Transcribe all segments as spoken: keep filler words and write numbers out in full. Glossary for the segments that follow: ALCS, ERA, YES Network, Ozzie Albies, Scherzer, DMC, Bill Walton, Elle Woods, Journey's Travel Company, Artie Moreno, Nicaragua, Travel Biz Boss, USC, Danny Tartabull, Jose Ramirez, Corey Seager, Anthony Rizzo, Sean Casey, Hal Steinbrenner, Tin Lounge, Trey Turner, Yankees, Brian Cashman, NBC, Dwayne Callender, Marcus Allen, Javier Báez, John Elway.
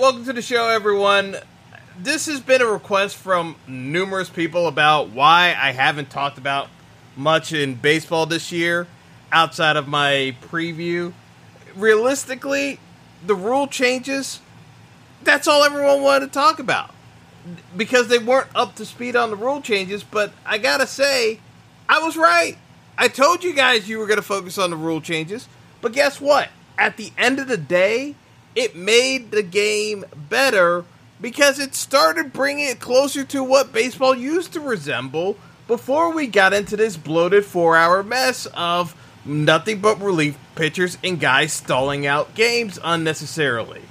Welcome to the show, everyone. This has been a request from numerous people about why I haven't talked about much in baseball this year outside of my preview. Realistically, the rule changes, that's all everyone wanted to talk about because they weren't up to speed on the rule changes. But I gotta say, I was right. I told you guys you were going to focus on the rule changes, but guess what? At the end of the day, it made the game better because it started bringing it closer to what baseball used to resemble before we got into this bloated four-hour mess of nothing but relief pitchers and guys stalling out games unnecessarily.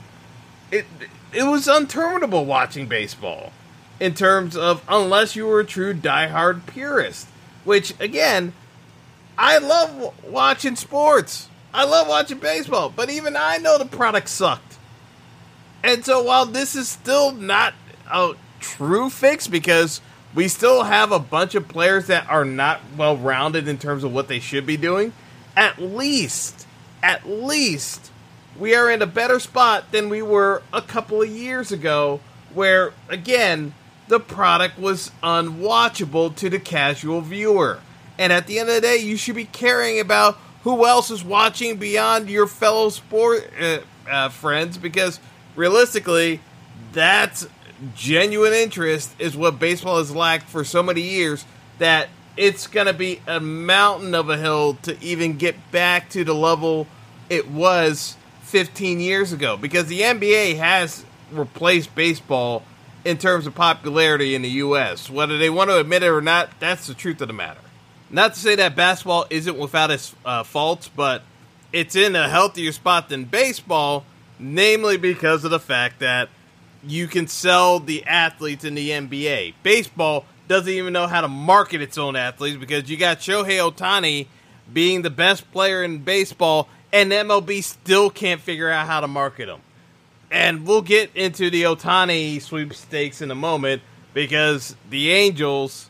It it was interminable watching baseball in terms of unless you were a true diehard purist, which, again, I love watching sports. I love watching baseball, but even I know the product sucked. And so while this is still not a true fix because we still have a bunch of players that are not well-rounded in terms of what they should be doing, at least, at least we are in a better spot than we were a couple of years ago where, again, the product was unwatchable to the casual viewer. And at the end of the day, you should be caring about who else is watching beyond your fellow sport uh, uh, friends? Because realistically, that's genuine interest is what baseball has lacked for so many years that it's going to be a mountain of a hill to even get back to the level it was fifteen years ago. Because the N B A has replaced baseball in terms of popularity in the U S. Whether they want to admit it or not, that's the truth of the matter. Not to say that basketball isn't without its uh, faults, but it's in a healthier spot than baseball, namely because of the fact that you can sell the athletes in the N B A. Baseball doesn't even know how to market its own athletes because you got Shohei Ohtani being the best player in baseball, and M L B still can't figure out how to market him. And we'll get into the Ohtani sweepstakes in a moment because the Angels...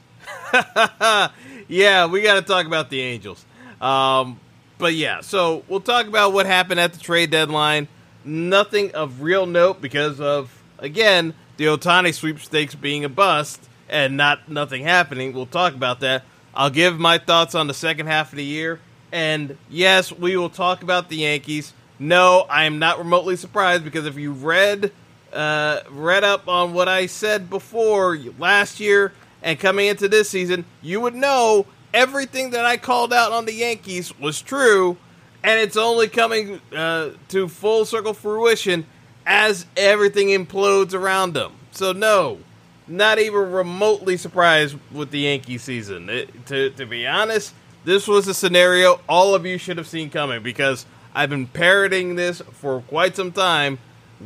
Yeah, we got to talk about the Angels. Um, but yeah, so we'll talk about what happened at the trade deadline. Nothing of real note because of, again, the Ohtani sweepstakes being a bust and not nothing happening. We'll talk about that. I'll give my thoughts on the second half of the year. And yes, we will talk about the Yankees. No, I am not remotely surprised because if you read, uh, read up on what I said before last year, and coming into this season, you would know everything that I called out on the Yankees was true, and it's only coming uh, to full circle fruition as everything implodes around them. So no, not even remotely surprised with the Yankee season. It, to, to be honest, this was a scenario all of you should have seen coming because I've been parroting this for quite some time.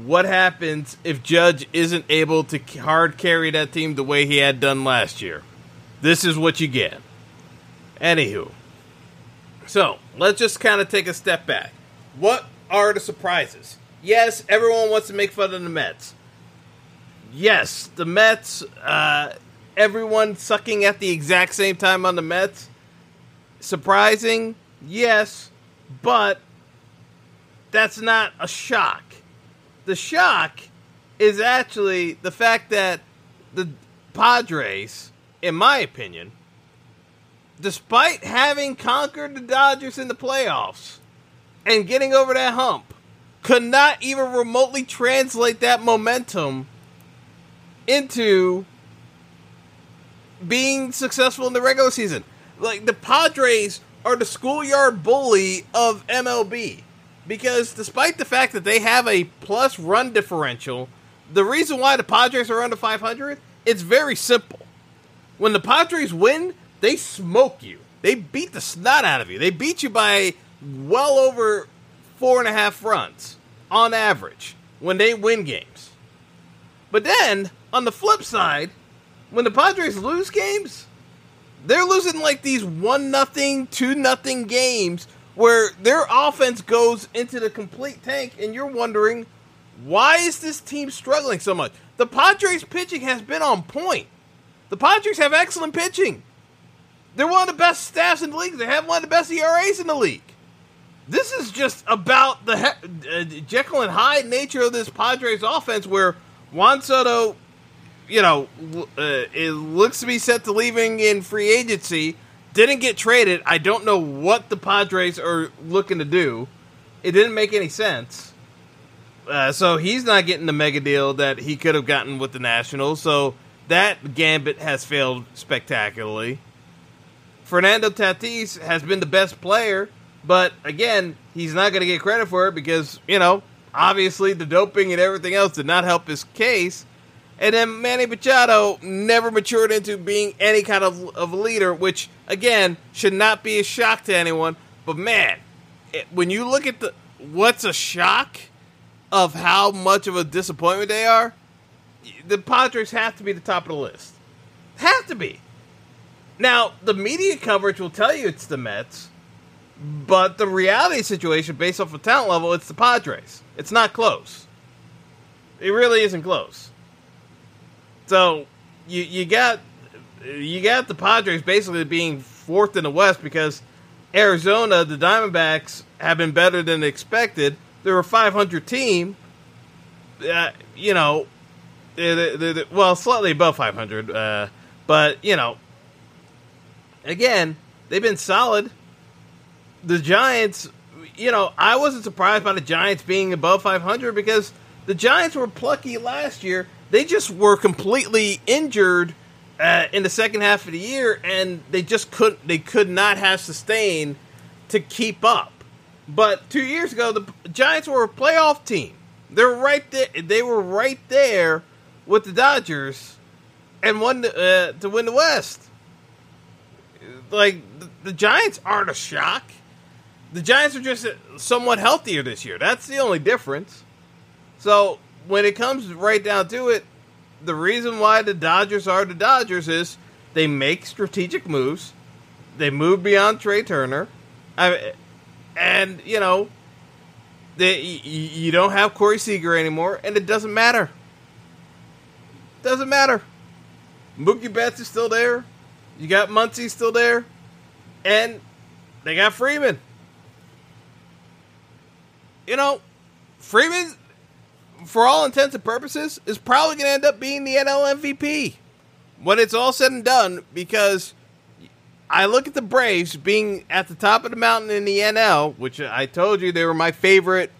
What happens if Judge isn't able to hard carry that team the way he had done last year? This is what you get. Anywho. So, let's just kind of take a step back. What are the surprises? Yes, everyone wants to make fun of the Mets. Yes, the Mets, uh, everyone sucking at the exact same time on the Mets. Surprising? Yes, but that's not a shock. The shock is actually the fact that the Padres, in my opinion, despite having conquered the Dodgers in the playoffs and getting over that hump, could not even remotely translate that momentum into being successful in the regular season. Like, the Padres are the schoolyard bully of M L B. Because despite the fact that they have a plus run differential, the reason why the Padres are under five hundred, it's very simple. When the Padres win, they smoke you. They beat the snot out of you. They beat you by well over four and a half runs on average when they win games. But then, on the flip side, when the Padres lose games, they're losing like these one nothing, two nothing games where their offense goes into the complete tank, and you're wondering, why is this team struggling so much? The Padres' pitching has been on point. The Padres have excellent pitching. They're one of the best staffs in the league. They have one of the best E R As in the league. This is just about the he- uh, Jekyll and Hyde nature of this Padres offense where Juan Soto, you know, uh, it looks to be set to leaving in free agency, didn't get traded. I don't know what the Padres are looking to do. It didn't make any sense. Uh, so he's not getting the mega deal that he could have gotten with the Nationals. So that gambit has failed spectacularly. Fernando Tatis has been the best player, but again, he's not going to get credit for it because, you know, obviously the doping and everything else did not help his case. And then Manny Machado never matured into being any kind of, of leader, which, again, should not be a shock to anyone. But, man, it, when you look at the what's a shock of how much of a disappointment they are, the Padres have to be the top of the list. Have to be. Now, the media coverage will tell you it's the Mets, but the reality situation, based off of talent level, it's the Padres. It's not close. It really isn't close. So you you got you got the Padres basically being fourth in the West because Arizona, the Diamondbacks, have been better than expected. They're a five hundred team, uh, you know, they're, they're, they're, well, slightly above five hundred, uh, but, you know, again, they've been solid. The Giants, you know, I wasn't surprised by the Giants being above five hundred because the Giants were plucky last year. They just were completely injured uh, in the second half of the year, and they just couldn't. They could not have sustained to keep up. But two years ago, the Giants were a playoff team. They're right there. They were right there with the Dodgers, and won uh, to win the West. Like the, the Giants aren't a shock. The Giants are just somewhat healthier this year. That's the only difference. So when it comes right down to it, the reason why the Dodgers are the Dodgers is they make strategic moves. They move beyond Trey Turner. I, and, you know, they, you don't have Corey Seager anymore, and it doesn't matter. Doesn't matter. Mookie Betts is still there. You got Muncy still there. And they got Freeman. You know, Freeman, for all intents and purposes, is probably going to end up being the N L M V P when it's all said and done, because I look at the Braves being at the top of the mountain in the N L, which I told you they were my favorite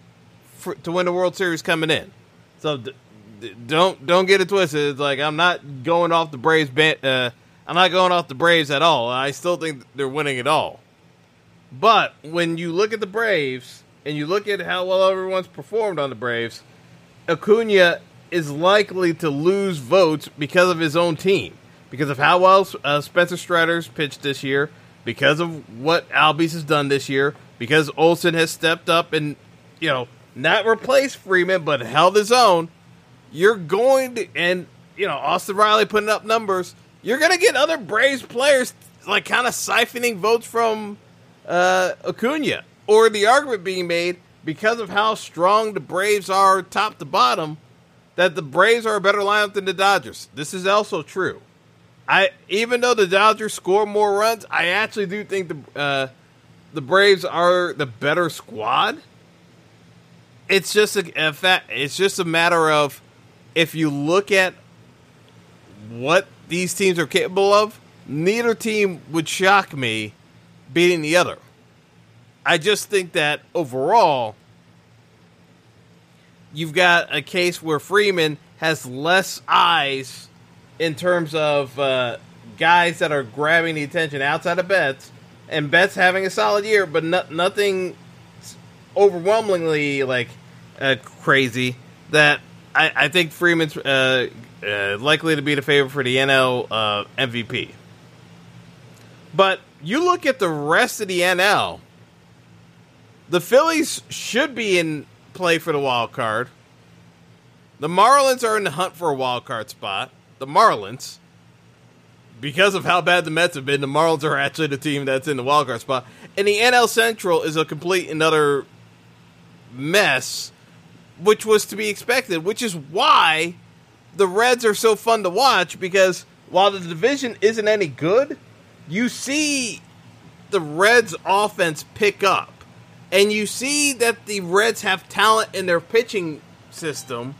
for, to win the World Series coming in. So d- d- don't don't get it twisted. It's like I'm not going off the Braves. Ban- uh, I'm not going off the Braves at all. I still think they're winning it all. But when you look at the Braves and you look at how well everyone's performed on the Braves, Acuna is likely to lose votes because of his own team, because of how well uh, Spencer Strider's pitched this year, because of what Albies has done this year, because Olsen has stepped up and, you know, not replaced Freeman, but held his own. You're going to, and, you know, Austin Riley putting up numbers, you're going to get other Braves players, like, kind of siphoning votes from uh, Acuna, or the argument being made, because of how strong the Braves are top to bottom, that the Braves are a better lineup than the Dodgers. This is also true. I even though the Dodgers score more runs, I actually do think the uh, the Braves are the better squad. It's just a, a fact. It's just a matter of if you look at what these teams are capable of, neither team would shock me beating the other. I just think that overall, you've got a case where Freeman has less eyes in terms of uh, guys that are grabbing the attention outside of Betts, and Betts having a solid year, but no- nothing overwhelmingly like uh, crazy. That I, I think Freeman's uh, uh, likely to be the favorite for the N L uh, M V P. But you look at the rest of the N L. The Phillies should be in play for the wild card. The Marlins are in the hunt for a wild card spot. The Marlins, because of how bad the Mets have been, the Marlins are actually the team that's in the wild card spot. And the N L Central is a complete another mess, which was to be expected, which is why the Reds are so fun to watch, because while the division isn't any good, you see the Reds' offense pick up, and you see that the Reds have talent in their pitching system,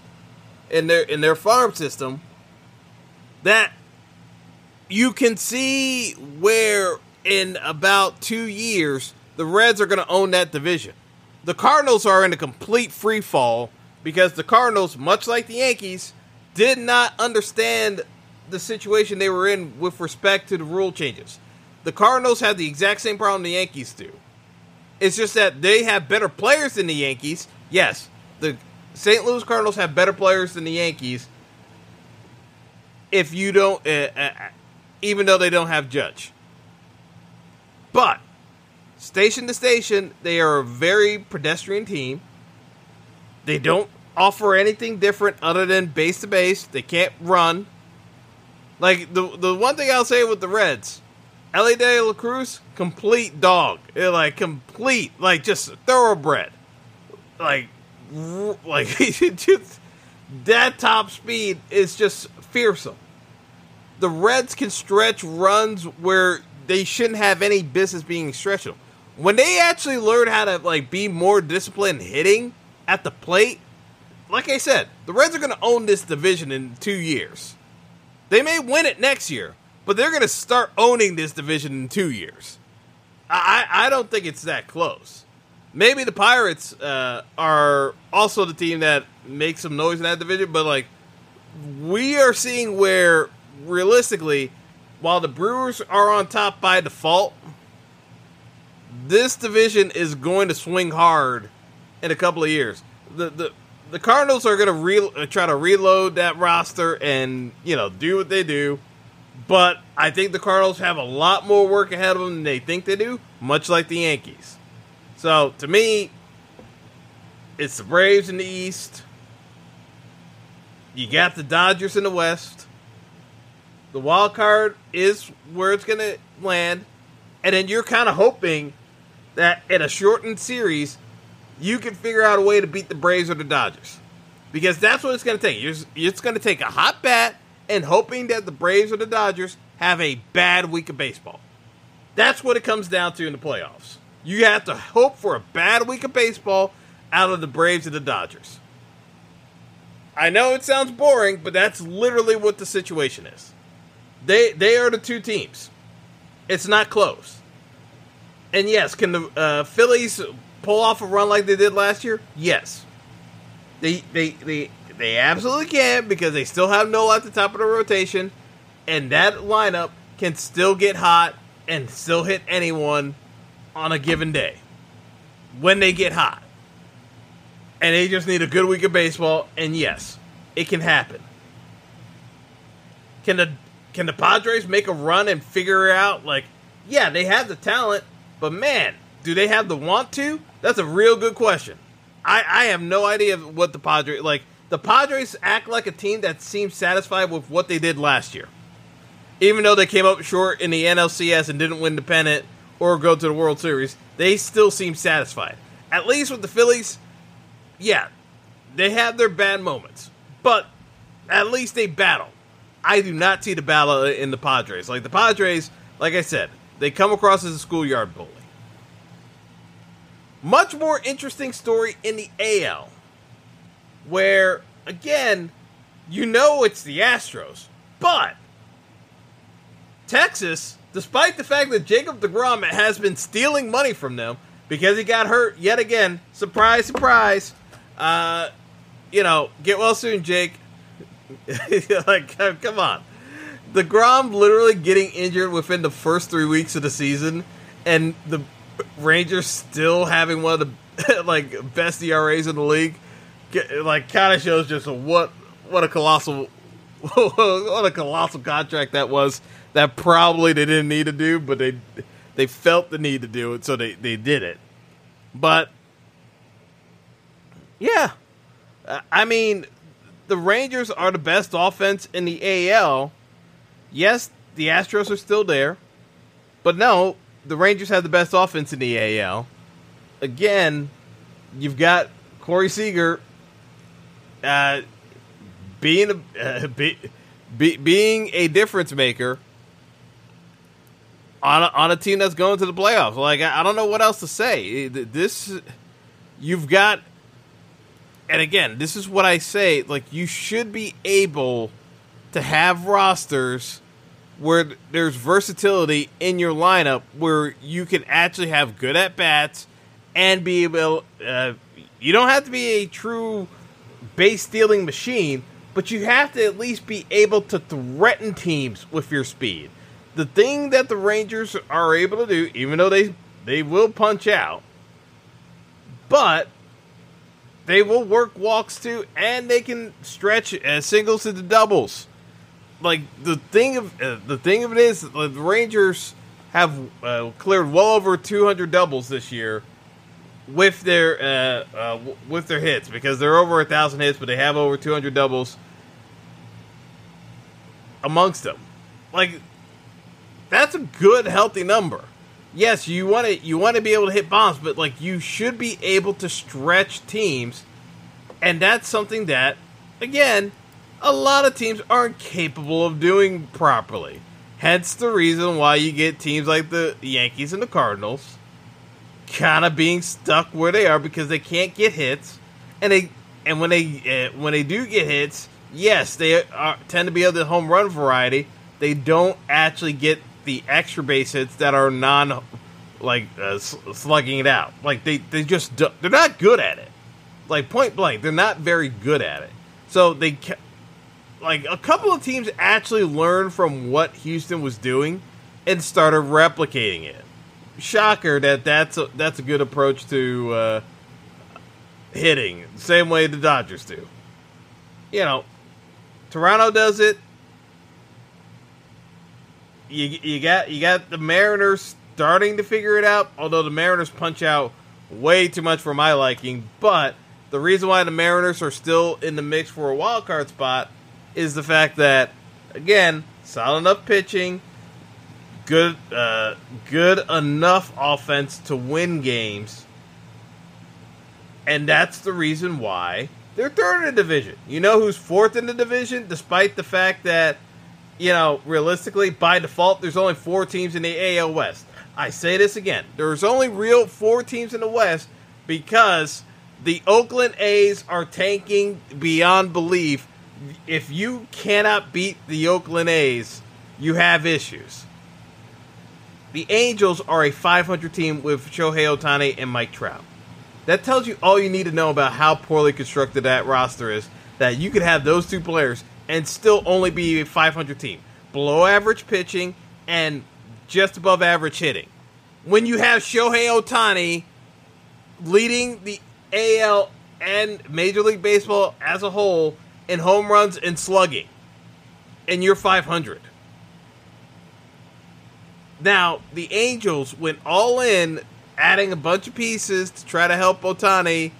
in their in their farm system, that you can see where in about two years the Reds are going to own that division. The Cardinals are in a complete free fall because the Cardinals, much like the Yankees, did not understand the situation they were in with respect to the rule changes. The Cardinals have the exact same problem the Yankees do. It's just that they have better players than the Yankees. Yes, the Saint Louis Cardinals have better players than the Yankees. If you don't, uh, uh, even though they don't have Judge. But station to station, they are a very pedestrian team. They don't offer anything different other than base to base. They can't run. Like, the the one thing I'll say with the Reds, Elly De La Cruz, complete dog. They're like, complete, like, just thoroughbred. Like, like just, that top speed is just fearsome. The Reds can stretch runs where they shouldn't have any business being stretched. When they actually learn how to, like, be more disciplined hitting at the plate, like I said, the Reds are going to own this division in two years. They may win it next year, but they're going to start owning this division in two years. I, I don't think it's that close. Maybe the Pirates uh, are also the team that makes some noise in that division, but, like, we are seeing where, realistically, while the Brewers are on top by default, this division is going to swing hard in a couple of years. The the, the Cardinals are going to re- try to reload that roster and, you know, do what they do. But I think the Cardinals have a lot more work ahead of them than they think they do, much like the Yankees. So, to me, it's the Braves in the East. You got the Dodgers in the West. The wild card is where it's going to land. And then you're kind of hoping that in a shortened series, you can figure out a way to beat the Braves or the Dodgers. Because that's what it's going to take. You're, it's going to take a hot bat and hoping that the Braves or the Dodgers have a bad week of baseball. That's what it comes down to in the playoffs. You have to hope for a bad week of baseball out of the Braves or the Dodgers. I know it sounds boring, but that's literally what the situation is. They they are the two teams. It's not close. And yes, can the uh, Phillies pull off a run like they did last year? Yes. They they they they absolutely can, because they still have Nola at the top of the rotation, and that lineup can still get hot and still hit anyone on a given day when they get hot. And they just need a good week of baseball, and yes, it can happen. Can the Can the Padres make a run and figure out, like, yeah, they have the talent, but man, do they have the want to? That's a real good question. I, I have no idea what the Padres, like, the Padres act like a team that seems satisfied with what they did last year. Even though they came up short in the N L C S and didn't win the pennant or go to the World Series, they still seem satisfied. At least with the Phillies, yeah, they have their bad moments, but at least they battle. I do not see the battle in the Padres. Like, the Padres, like I said, they come across as a schoolyard bully. Much more interesting story in the A L, where, again, you know it's the Astros, but Texas, despite the fact that Jacob DeGrom has been stealing money from them because he got hurt yet again, surprise, surprise, uh, you know, get well soon, Jake. Like, come on. DeGrom literally getting injured within the first three weeks of the season, and the Rangers still having one of the like best E R As in the league, like, kind of shows just what what a colossal what a colossal contract that was, that probably they didn't need to do, but they they felt the need to do it, so they, they did it. But yeah, I mean, the Rangers are the best offense in the A L. Yes, the Astros are still there. But no, the Rangers have the best offense in the A L. Again, you've got Corey Seager uh, being a uh, be, be, being a difference maker on a, on a team that's going to the playoffs. Like I, I don't know what else to say. This you've got, and again, this is what I say. Like you should be able to have rosters where there's versatility in your lineup, where you can actually have good at bats and be able. Uh, you don't have to be a true base stealing machine, but you have to at least be able to threaten teams with your speed. The thing that the Rangers are able to do, even though they they will punch out, but they will work walks too, and they can stretch uh, singles into doubles. Like the thing of uh, the thing of it is, the Rangers have uh, cleared well over two hundred doubles this year with their uh, uh, w- with their hits, because they're over a thousand hits, but they have over two hundred doubles amongst them. Like that's a good, healthy number. Yes, you want to you want to be able to hit bombs, but like you should be able to stretch teams, and that's something that, again, a lot of teams aren't capable of doing properly. Hence the reason why you get teams like the Yankees and the Cardinals kind of being stuck where they are because they can't get hits, and they and when they uh, when they do get hits, yes, they are, tend to be of the home run variety. They don't actually get the extra base hits that are non like uh, slugging it out. Like they they just do, they're not good at it. Like point blank, they're not very good at it. So they. Ca- Like, a couple of teams actually learned from what Houston was doing and started replicating it. Shocker that that's a, that's a good approach to uh, hitting, same way the Dodgers do. You know, Toronto does it. You you got you got the Mariners starting to figure it out, although the Mariners punch out way too much for my liking. But the reason why the Mariners are still in the mix for a wild card spot is the fact that, again, solid enough pitching, good uh, good enough offense to win games, and that's the reason why they're third in the division. You know who's fourth in the division, despite the fact that, you know, realistically, by default, there's only four teams in the A L West. I say this again. There's only real four teams in the West because the Oakland A's are tanking beyond belief. If you cannot beat the Oakland A's, you have issues. The Angels are a five hundred team with Shohei Ohtani and Mike Trout. That tells you all you need to know about how poorly constructed that roster is, that you could have those two players and still only be a five hundred team. Below average pitching and just above average hitting. When you have Shohei Ohtani leading the A L and Major League Baseball as a whole in home runs and slugging, and you're five hundred. Now, the Angels went all in, adding a bunch of pieces to try to help Ohtani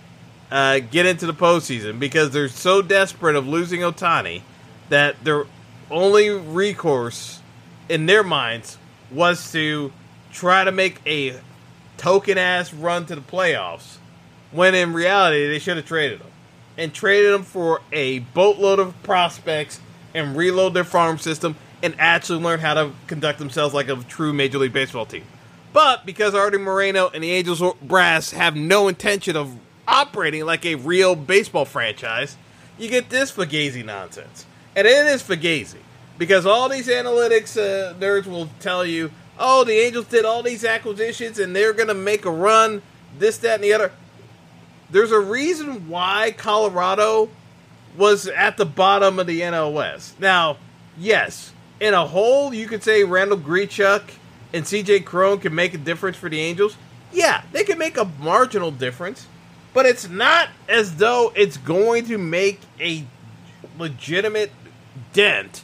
uh, get into the postseason because they're so desperate of losing Ohtani that their only recourse in their minds was to try to make a token-ass run to the playoffs when in reality they should have traded him. And traded them for a boatload of prospects and reload their farm system and actually learn how to conduct themselves like a true Major League Baseball team. But because Artie Moreno and the Angels brass have no intention of operating like a real baseball franchise, you get this Fugazi nonsense. And it is Fugazi. Because all these analytics uh, nerds will tell you, oh, the Angels did all these acquisitions and they're going to make a run, this, that, and the other. There's a reason why Colorado was at the bottom of the N L West. Now, yes, in a whole, you could say Randall Grichuk and C J. Cron can make a difference for the Angels. Yeah, they can make a marginal difference, but it's not as though it's going to make a legitimate dent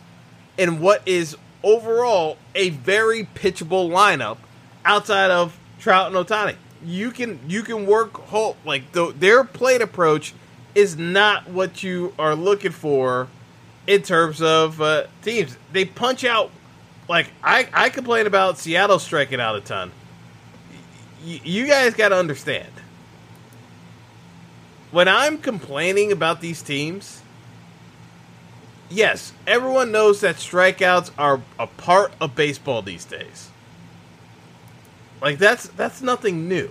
in what is overall a very pitchable lineup outside of Trout and Ohtani. You can you can work whole, like the, their plate approach is not what you are looking for in terms of uh, teams. They punch out. Like, I, I complain about Seattle striking out a ton. Y- you guys got to understand. When I'm complaining about these teams, yes, everyone knows that strikeouts are a part of baseball these days. Like, that's that's nothing new.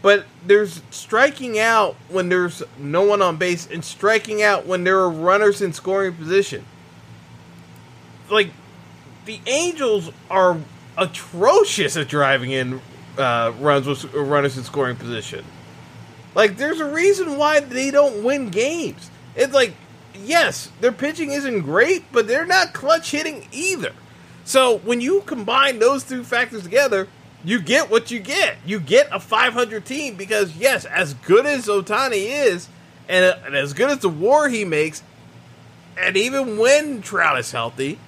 But there's striking out when there's no one on base and striking out when there are runners in scoring position. Like, the Angels are atrocious at driving in uh, runs with uh, runners in scoring position. Like, there's a reason why they don't win games. It's like, yes, their pitching isn't great, but they're not clutch hitting either. So when you combine those two factors together, you get what you get. You get a five hundred team because, yes, as good as Ohtani is and, uh, and as good as the war he makes, and even when Trout is healthy,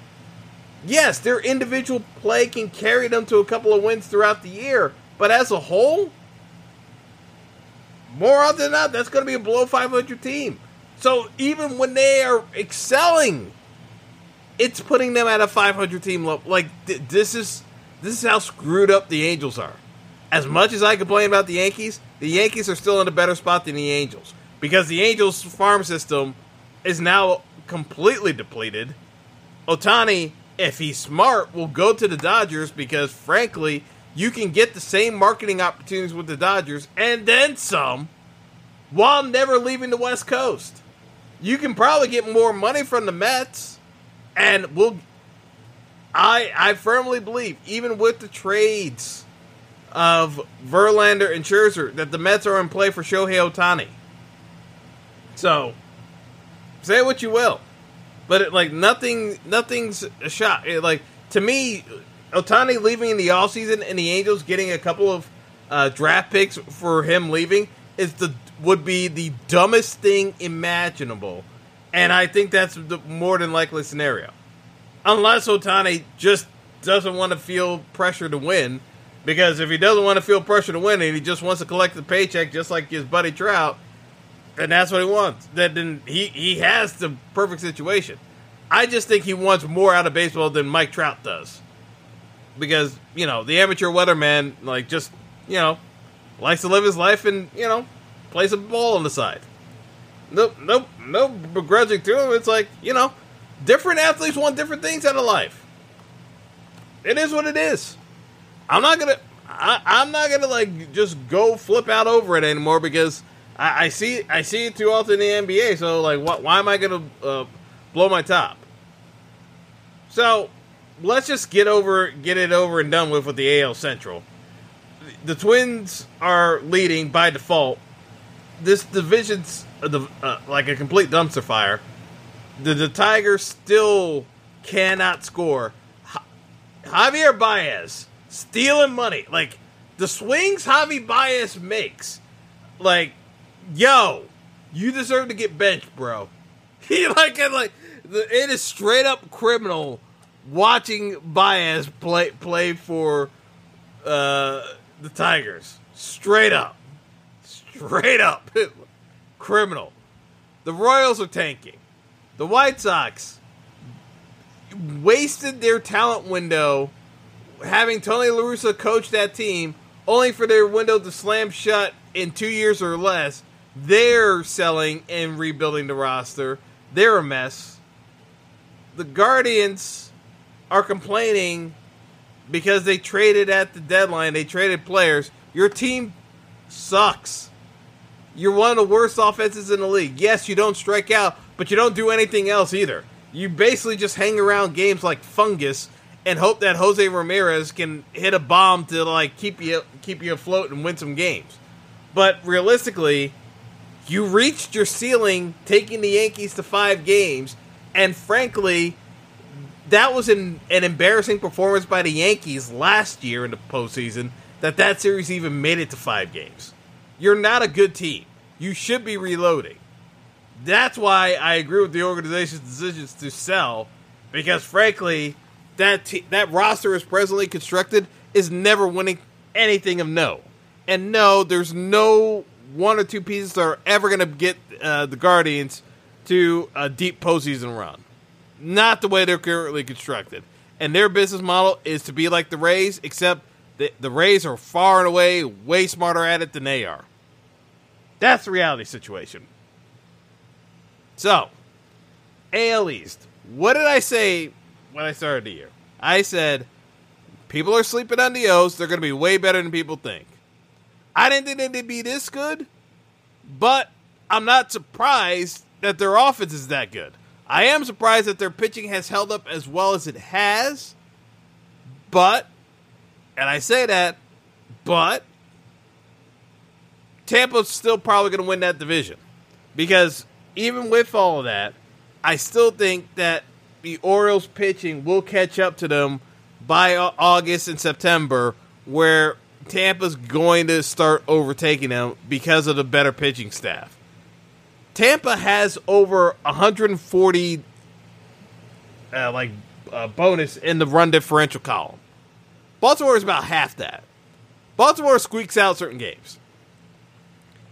yes, their individual play can carry them to a couple of wins throughout the year, but as a whole, more often than not, that's going to be a below five hundred team. So even when they are excelling, it's putting them at a five hundred team level. Like, th- this is this is how screwed up the Angels are. As much as I complain about the Yankees, the Yankees are still in a better spot than the Angels because the Angels' farm system is now completely depleted. Ohtani, if he's smart, will go to the Dodgers because, frankly, you can get the same marketing opportunities with the Dodgers and then some while never leaving the West Coast. You can probably get more money from the Mets, and we'll, I I firmly believe, even with the trades of Verlander and Scherzer, that the Mets are in play for Shohei Ohtani. So, say what you will. But, it, like, nothing, nothing's a shot. It, like, to me, Ohtani leaving in the offseason and the Angels getting a couple of uh, draft picks for him leaving is the would be the dumbest thing imaginable. And I think that's the more than likely scenario. Unless Ohtani just doesn't want to feel pressure to win. Because if he doesn't want to feel pressure to win and he just wants to collect the paycheck just like his buddy Trout, and that's what he wants. That then he, he has the perfect situation. I just think he wants more out of baseball than Mike Trout does. Because, you know, the amateur weatherman, like, just, you know, likes to live his life and, you know, play some ball on the side. No, no, no begrudging to him. It's like, you know, different athletes want different things out of life. It is what it is. I'm not going to, I'm not going to, like, just go flip out over it anymore because I see I see it too often in the N B A, so, like, why, why am I going to uh, blow my top? So, let's just get over, get it over and done with with the A L Central. The Twins are leading by default. This division's, uh, uh, like, a complete dumpster fire. The, the Tigers still cannot score. Ha- Javier Báez, stealing money. Like, the swings Javi Báez makes, like, yo, you deserve to get benched, bro. He like like the, it is straight up criminal watching Baez play play for uh, the Tigers. Straight up, straight up criminal. The Royals are tanking. The White Sox wasted their talent window, having Tony La Russa coach that team, only for their window to slam shut in two years or less. They're selling and rebuilding the roster. They're a mess. The Guardians are complaining because they traded at the deadline. They traded players. Your team sucks. You're one of the worst offenses in the league. Yes, you don't strike out, but you don't do anything else either. You basically just hang around games like fungus and hope that Jose Ramirez can hit a bomb to, like, keep you keep you afloat and win some games. But realistically, you reached your ceiling taking the Yankees to five games, and frankly, that was an, an embarrassing performance by the Yankees last year in the postseason that that series even made it to five games. You're not a good team. You should be reloading. That's why I agree with the organization's decisions to sell, because frankly, that te- that roster as presently constructed is never winning anything of note. And no, there's no one or two pieces that are ever going to get uh, the Guardians to a deep postseason run. Not the way they're currently constructed. And their business model is to be like the Rays, except the, the Rays are far and away way smarter at it than they are. That's the reality situation. So, A L East. What did I say when I started the year? I said, people are sleeping on the O's. They're going to be way better than people think. I didn't think they'd be this good, but I'm not surprised that their offense is that good. I am surprised that their pitching has held up as well as it has, but, and I say that, but Tampa's still probably going to win that division. Because even with all of that, I still think that the Orioles pitching will catch up to them by August and September, where Tampa's going to start overtaking them because of the better pitching staff. Tampa has over one hundred forty uh, like uh, bonus in the run differential column. Baltimore is about half that. Baltimore squeaks out certain games.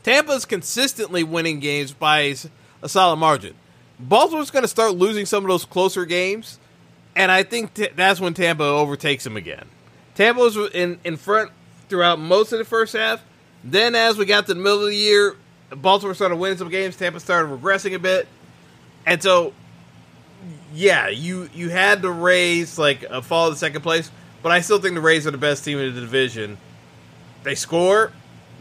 Tampa's consistently winning games by a solid margin. Baltimore's going to start losing some of those closer games, and I think t- that's when Tampa overtakes them again. Tampa was in, in front throughout most of the first half. Then as we got to the middle of the year, Baltimore started winning some games. Tampa started regressing a bit. And so, yeah, you, you had the Rays like a fall to second place, but I still think the Rays are the best team in the division. They score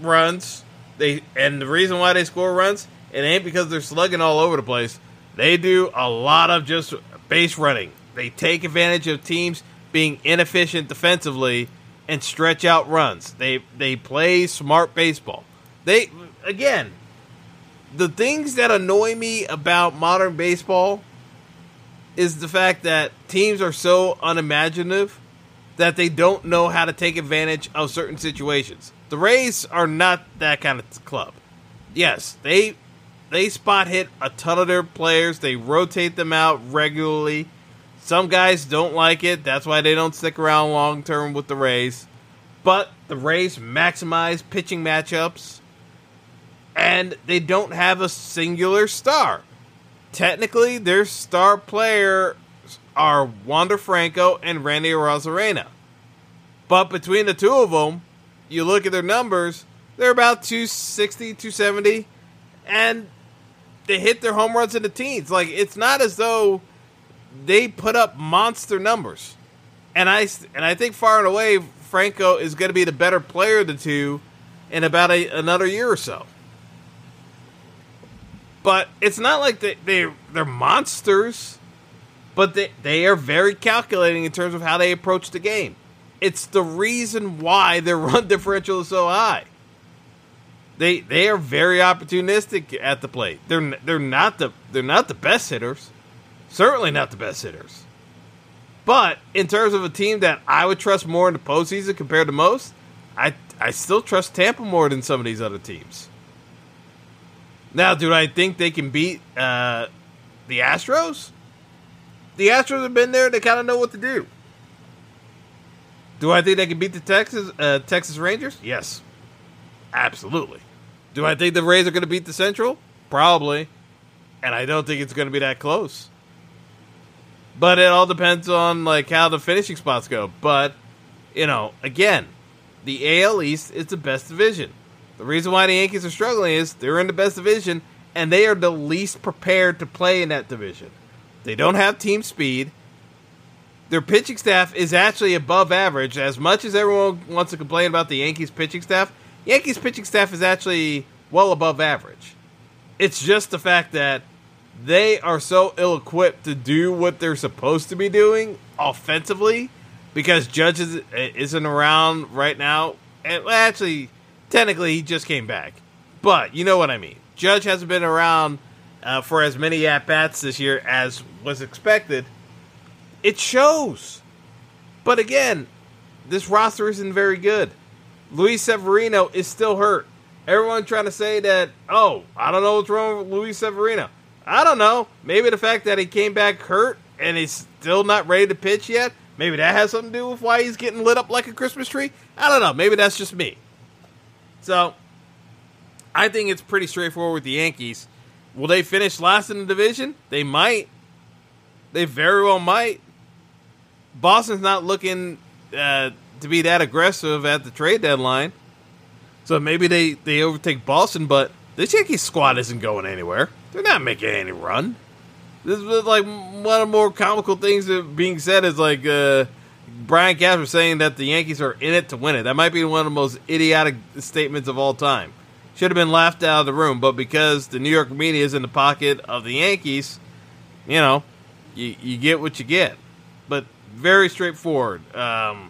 runs. They and the reason why they score runs, it ain't because they're slugging all over the place. They do a lot of just base running. They take advantage of teams being inefficient defensively and stretch out runs. They they play smart baseball. They again, the things that annoy me about modern baseball is the fact that teams are so unimaginative that they don't know how to take advantage of certain situations. The Rays are not that kind of club. Yes, they they spot hit a ton of their players. They rotate them out regularly. Some guys don't like it. That's why they don't stick around long term with the Rays. But the Rays maximize pitching matchups. And they don't have a singular star. Technically, their star players are Wander Franco and Randy Arozarena. But between the two of them, you look at their numbers, they're about two sixty, two seventy. And they hit their home runs in the teens. Like, it's not as though they put up monster numbers. And I, and I think far and away, Franco is going to be the better player of the two in about a, another year or so. But it's not like they, they, they're monsters, but they, they are very calculating in terms of how they approach the game. It's the reason why their run differential is so high. They they are very opportunistic at the plate. They're they're not the they're not the best hitters. Certainly not the best hitters. But in terms of a team that I would trust more in the postseason compared to most, I, I still trust Tampa more than some of these other teams. Now, do I think they can beat uh, the Astros? The Astros have been there. They kind of know what to do. Do I think they can beat the Texas uh, Texas Rangers? Yes. Absolutely. Do I think the Rays are going to beat the Central? Probably. And I don't think it's going to be that close. But it all depends on like how the finishing spots go. But, you know, again, the A L East is the best division. The reason why the Yankees are struggling is they're in the best division, and they are the least prepared to play in that division. They don't have team speed. Their pitching staff is actually above average. As much as everyone wants to complain about the Yankees' pitching staff, Yankees' pitching staff is actually well above average. It's just the fact that they are so ill-equipped to do what they're supposed to be doing offensively because Judge isn't around right now. And actually, technically, he just came back. But you know what I mean. Judge hasn't been around uh, for as many at-bats this year as was expected. It shows. But again, this roster isn't very good. Luis Severino is still hurt. Everyone trying to say that, oh, I don't know what's wrong with Luis Severino. I don't know. Maybe the fact that he came back hurt and he's still not ready to pitch yet, maybe that has something to do with why he's getting lit up like a Christmas tree. I don't know. Maybe that's just me. So, I think it's pretty straightforward with the Yankees. Will they finish last in the division? They might. They very well might. Boston's not looking uh, to be that aggressive at the trade deadline. So maybe they, they overtake Boston, but this Yankees squad isn't going anywhere. They're not making any run. This is like one of the more comical things that being said is like uh, Brian Cashman saying that the Yankees are in it to win it. That might be one of the most idiotic statements of all time. Should have been laughed out of the room, but because the New York media is in the pocket of the Yankees, you know, you, you get what you get. But very straightforward. Um,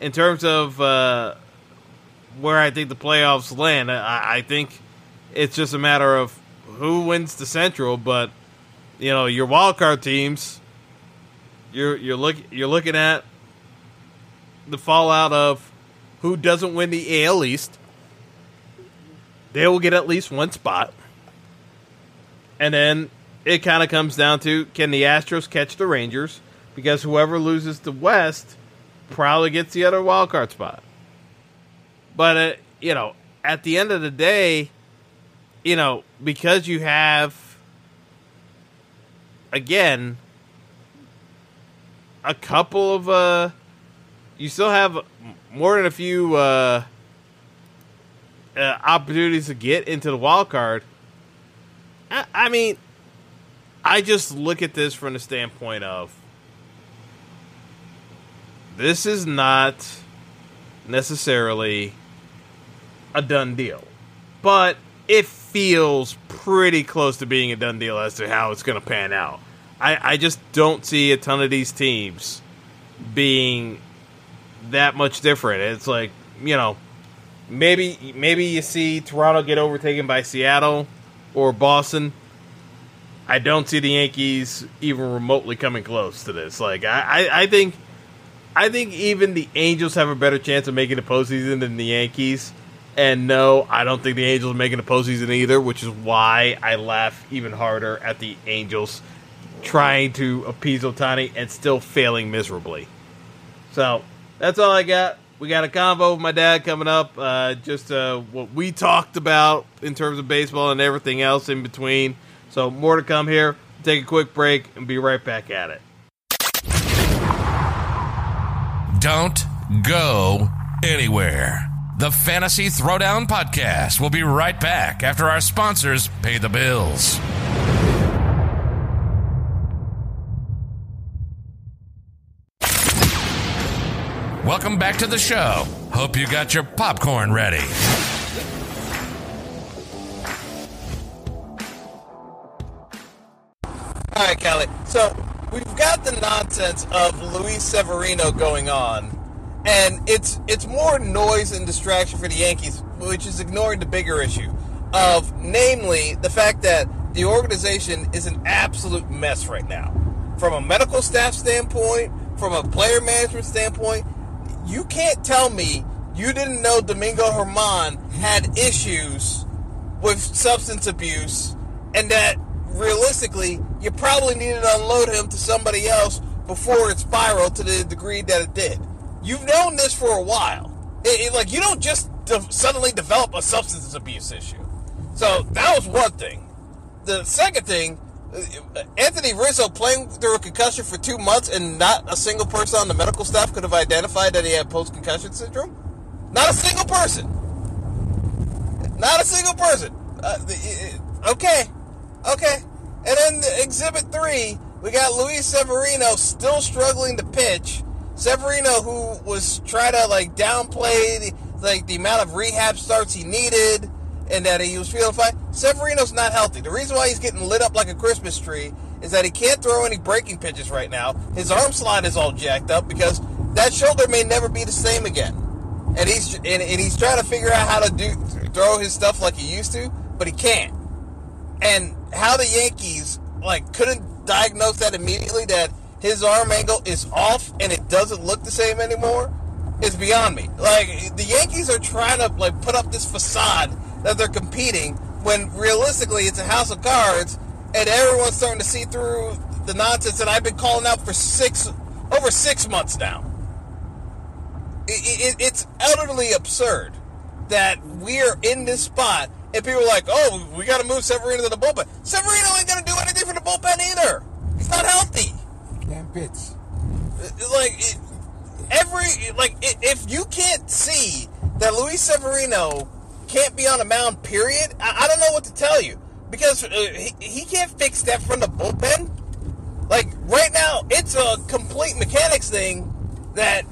in terms of uh, where I think the playoffs land, I, I think it's just a matter of who wins the Central, but you know, your wildcard teams, you're you're look you're looking at the fallout of who doesn't win the A L East. They will get at least one spot. And then it kind of comes down to, can the Astros catch the Rangers? Because whoever loses the West probably gets the other wildcard spot. But, uh, you know, at the end of the day, you know, because you have, again, a couple of, uh, you still have more than a few, uh, Uh, opportunities to get into the wild card. I, I mean, I just look at this from the standpoint of this is not necessarily a done deal, but it feels pretty close to being a done deal as to how it's going to pan out. I, I just don't see a ton of these teams being that much different. It's like, you know, Maybe maybe you see Toronto get overtaken by Seattle or Boston. I don't see the Yankees even remotely coming close to this. Like I, I, I think I think even the Angels have a better chance of making the postseason than the Yankees. And no, I don't think the Angels are making the postseason either, which is why I laugh even harder at the Angels trying to appease Ohtani and still failing miserably. So that's all I got. We got a convo with my dad coming up, uh, just uh, what we talked about in terms of baseball and everything else in between. So more to come here. Take a quick break and be right back at it. Don't go anywhere. The Fantasy Throwdown Podcast will be right back after our sponsors pay the bills. Welcome back to the show. Hope you got your popcorn ready. All right, Kelly. So we've got the nonsense of Luis Severino going on, and it's it's more noise and distraction for the Yankees, which is ignoring the bigger issue of, namely, the fact that the organization is an absolute mess right now, from a medical staff standpoint, from a player management standpoint. You can't tell me you didn't know Domingo Germán had issues with substance abuse and that, realistically, you probably needed to unload him to somebody else before it spiraled to the degree that it did. You've known this for a while. It, it, like, you don't just de- suddenly develop a substance abuse issue. So that was one thing. The second thing, Anthony Rizzo playing through a concussion for two months and not a single person on the medical staff could have identified that he had post-concussion syndrome? Not a single person. Not a single person. Uh, okay. Okay. And then Exhibit three, we got Luis Severino still struggling to pitch. Severino, who was trying to, like, downplay the, like, the amount of rehab starts he needed, and that he was feeling fine. Severino's not healthy. The reason why he's getting lit up like a Christmas tree is that he can't throw any breaking pitches right now. His arm slide is all jacked up because that shoulder may never be the same again. And he's and, and he's trying to figure out how to do throw his stuff like he used to, but he can't. And how the Yankees like couldn't diagnose that immediately, that his arm angle is off and it doesn't look the same anymore, is beyond me. Like, the Yankees are trying to like put up this facade that they're competing when realistically it's a house of cards, and everyone's starting to see through the nonsense that I've been calling out for six over six months now. It, it, it's utterly absurd that we're in this spot And people are like, oh, we got to move Severino to the bullpen. Severino ain't going to do anything for the bullpen either. He's not healthy. Damn pitch. Like, it, every, like, it, if you can't see that Luis Severino can't be on a mound, period, I, I don't know what to tell you. Because uh, he, he can't fix that from the bullpen. Like, right now, it's a complete mechanics thing that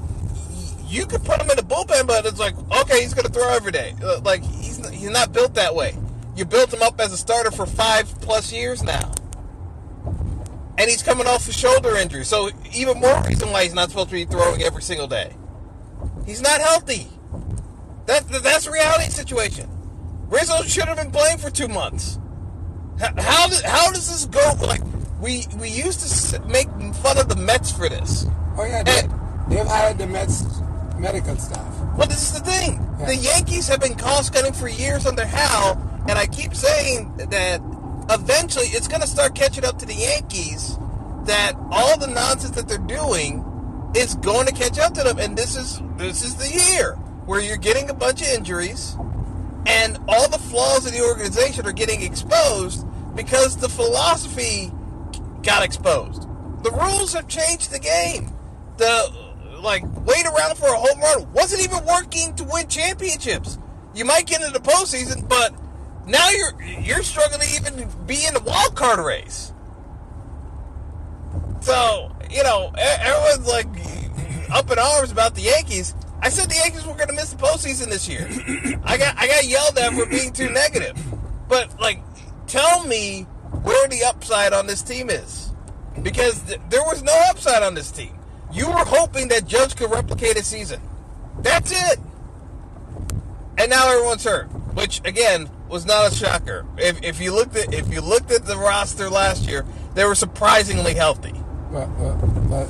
you could put him in the bullpen, but it's like, okay, he's going to throw every day. Uh, like, he's he's not built that way. You built him up as a starter for five-plus years now. And he's coming off a shoulder injury, so even more reason why he's not supposed to be throwing every single day. He's not healthy. That, that's the reality situation. Rizzo should have been playing for two months. How, how, does, how does this go? Like, we we used to make fun of the Mets for this. Oh, yeah, they, and, they've hired the Mets medical staff. Well, this is the thing. Yeah. The Yankees have been cost-cutting for years under Hal, and I keep saying that eventually it's going to start catching up to the Yankees, that all the nonsense that they're doing is going to catch up to them, and this is this is the year where you're getting a bunch of injuries, and all the flaws of the organization are getting exposed because the philosophy got exposed. The rules have changed the game. The, like, wait around for a home run wasn't even working to win championships. You might get into the postseason, but now you're you're struggling to even be in the wild card race. So, you know, everyone's, like, up in arms about the Yankees. I said the Yankees were going to miss the postseason this year. I got I got yelled at for being too negative. But, like, tell me where the upside on this team is. Because th- there was no upside on this team. You were hoping that Judge could replicate a season. That's it. And now everyone's hurt, which, again, was not a shocker. If, if you looked at if you looked at the roster last year, they were surprisingly healthy. But, but, but,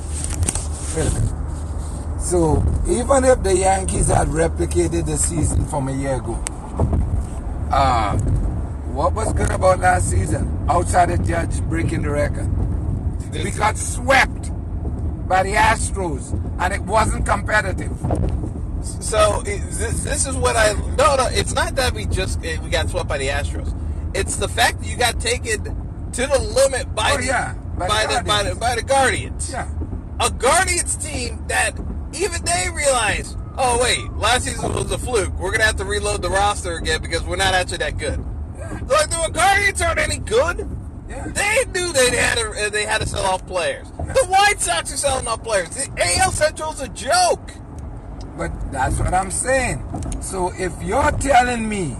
really. So, even if the Yankees had replicated the season from a year ago, uh, what was good about last season? Outside of Judge breaking the record. We got swept by the Astros, and it wasn't competitive. So, this, this is what I... No, no, it's not that we just we got swept by the Astros. It's the fact that you got taken to the limit by, oh, the, yeah, by, by, the, the, by, the, by the Guardians. Yeah. A Guardians team that... Even they realize, oh, wait, last season was a fluke. We're going to have to reload the roster again because we're not actually that good. Yeah. Like, the Guardians aren't any good. Yeah. They knew they had to, they had to sell off players. Yeah. The White Sox are selling off players. The A L Central's a joke. But that's what I'm saying. So if you're telling me,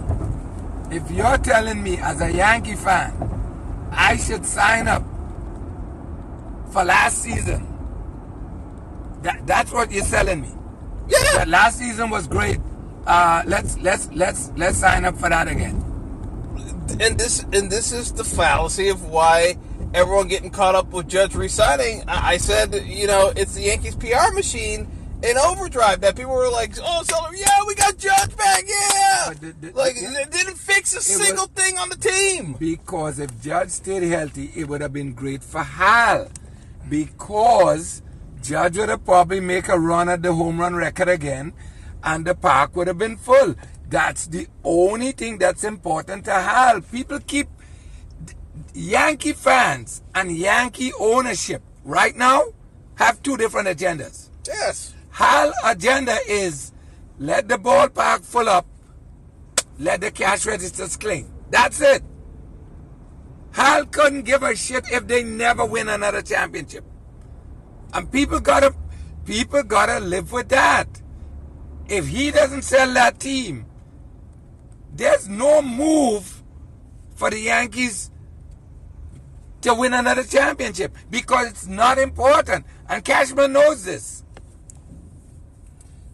if you're telling me as a Yankee fan, I should sign up for last season, That, that's what you're selling me. Yeah. That last season was great. Uh, let's let's let's let's sign up for that again. And this and this is the fallacy of why everyone getting caught up with Judge resigning. I, I said, you know, it's the Yankees P R machine in overdrive that people were like, oh, so, yeah, we got Judge back, yeah. The, the, like, yeah. It didn't fix a it single was, thing on the team. Because if Judge stayed healthy, it would have been great for Hal. Because Judge would have probably make a run at the home run record again, and the park would have been full. That's the only thing that's important to Hal. People keep... Yankee fans and Yankee ownership right now have two different agendas. Yes. Hal's agenda is let the ballpark full up, let the cash registers cling. That's it. Hal couldn't give a shit if they never win another championship. And people gotta, people gotta live with that. If he doesn't sell that team, there's no move for the Yankees to win another championship because it's not important. And Cashman knows this.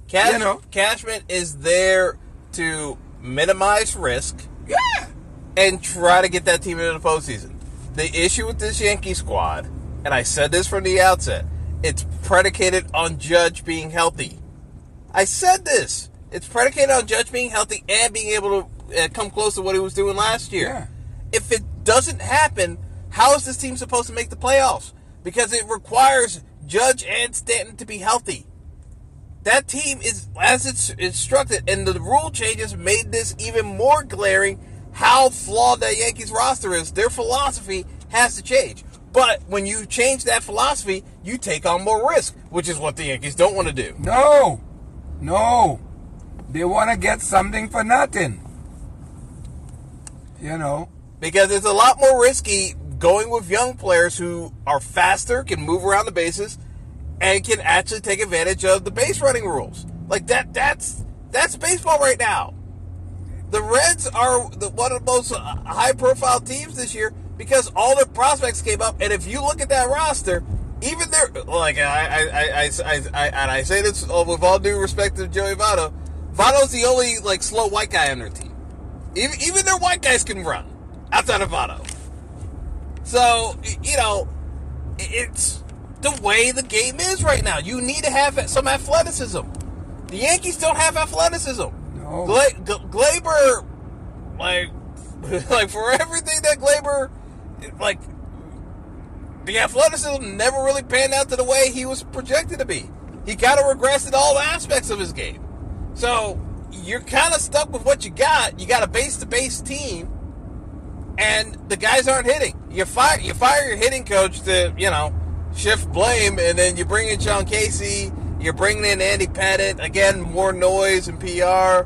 Cash, you know? Cashman is there to minimize risk, yeah, and try to get that team into the postseason. The issue with this Yankee squad, and I said this from the outset, it's predicated on Judge being healthy. I said this. It's predicated on Judge being healthy and being able to uh, come close to what he was doing last year. Yeah. If it doesn't happen, how is this team supposed to make the playoffs? Because it requires Judge and Stanton to be healthy. That team is, as it's instructed, and the rule changes made this even more glaring how flawed that Yankees roster is, their philosophy has to change. But when you change that philosophy, you take on more risk, which is what the Yankees don't want to do. No. No. They want to get something for nothing. You know. Because it's a lot more risky going with young players who are faster, can move around the bases, and can actually take advantage of the base running rules. Like, that. that's that's baseball right now. The Reds are the, one of the most high-profile teams this year because all their prospects came up. And if you look at that roster, even their – like, I, I, I, I, I, and I say this with all due respect to Joey Votto, Votto's the only, like, slow white guy on their team. Even, even their white guys can run outside of Votto. So, you know, it's the way the game is right now. You need to have some athleticism. The Yankees don't have athleticism. No. Gle- Gle- Gleyber, like, like, for everything that Gleyber, like, the athleticism never really panned out to the way he was projected to be. He kind of regressed in all aspects of his game. So, you're kind of stuck with what you got. You got a base-to-base team, and the guys aren't hitting. You fire, you fire your hitting coach to, you know, shift blame, and then you bring in Sean Casey. You're bringing in Andy Pettitte. Again, more noise and P R.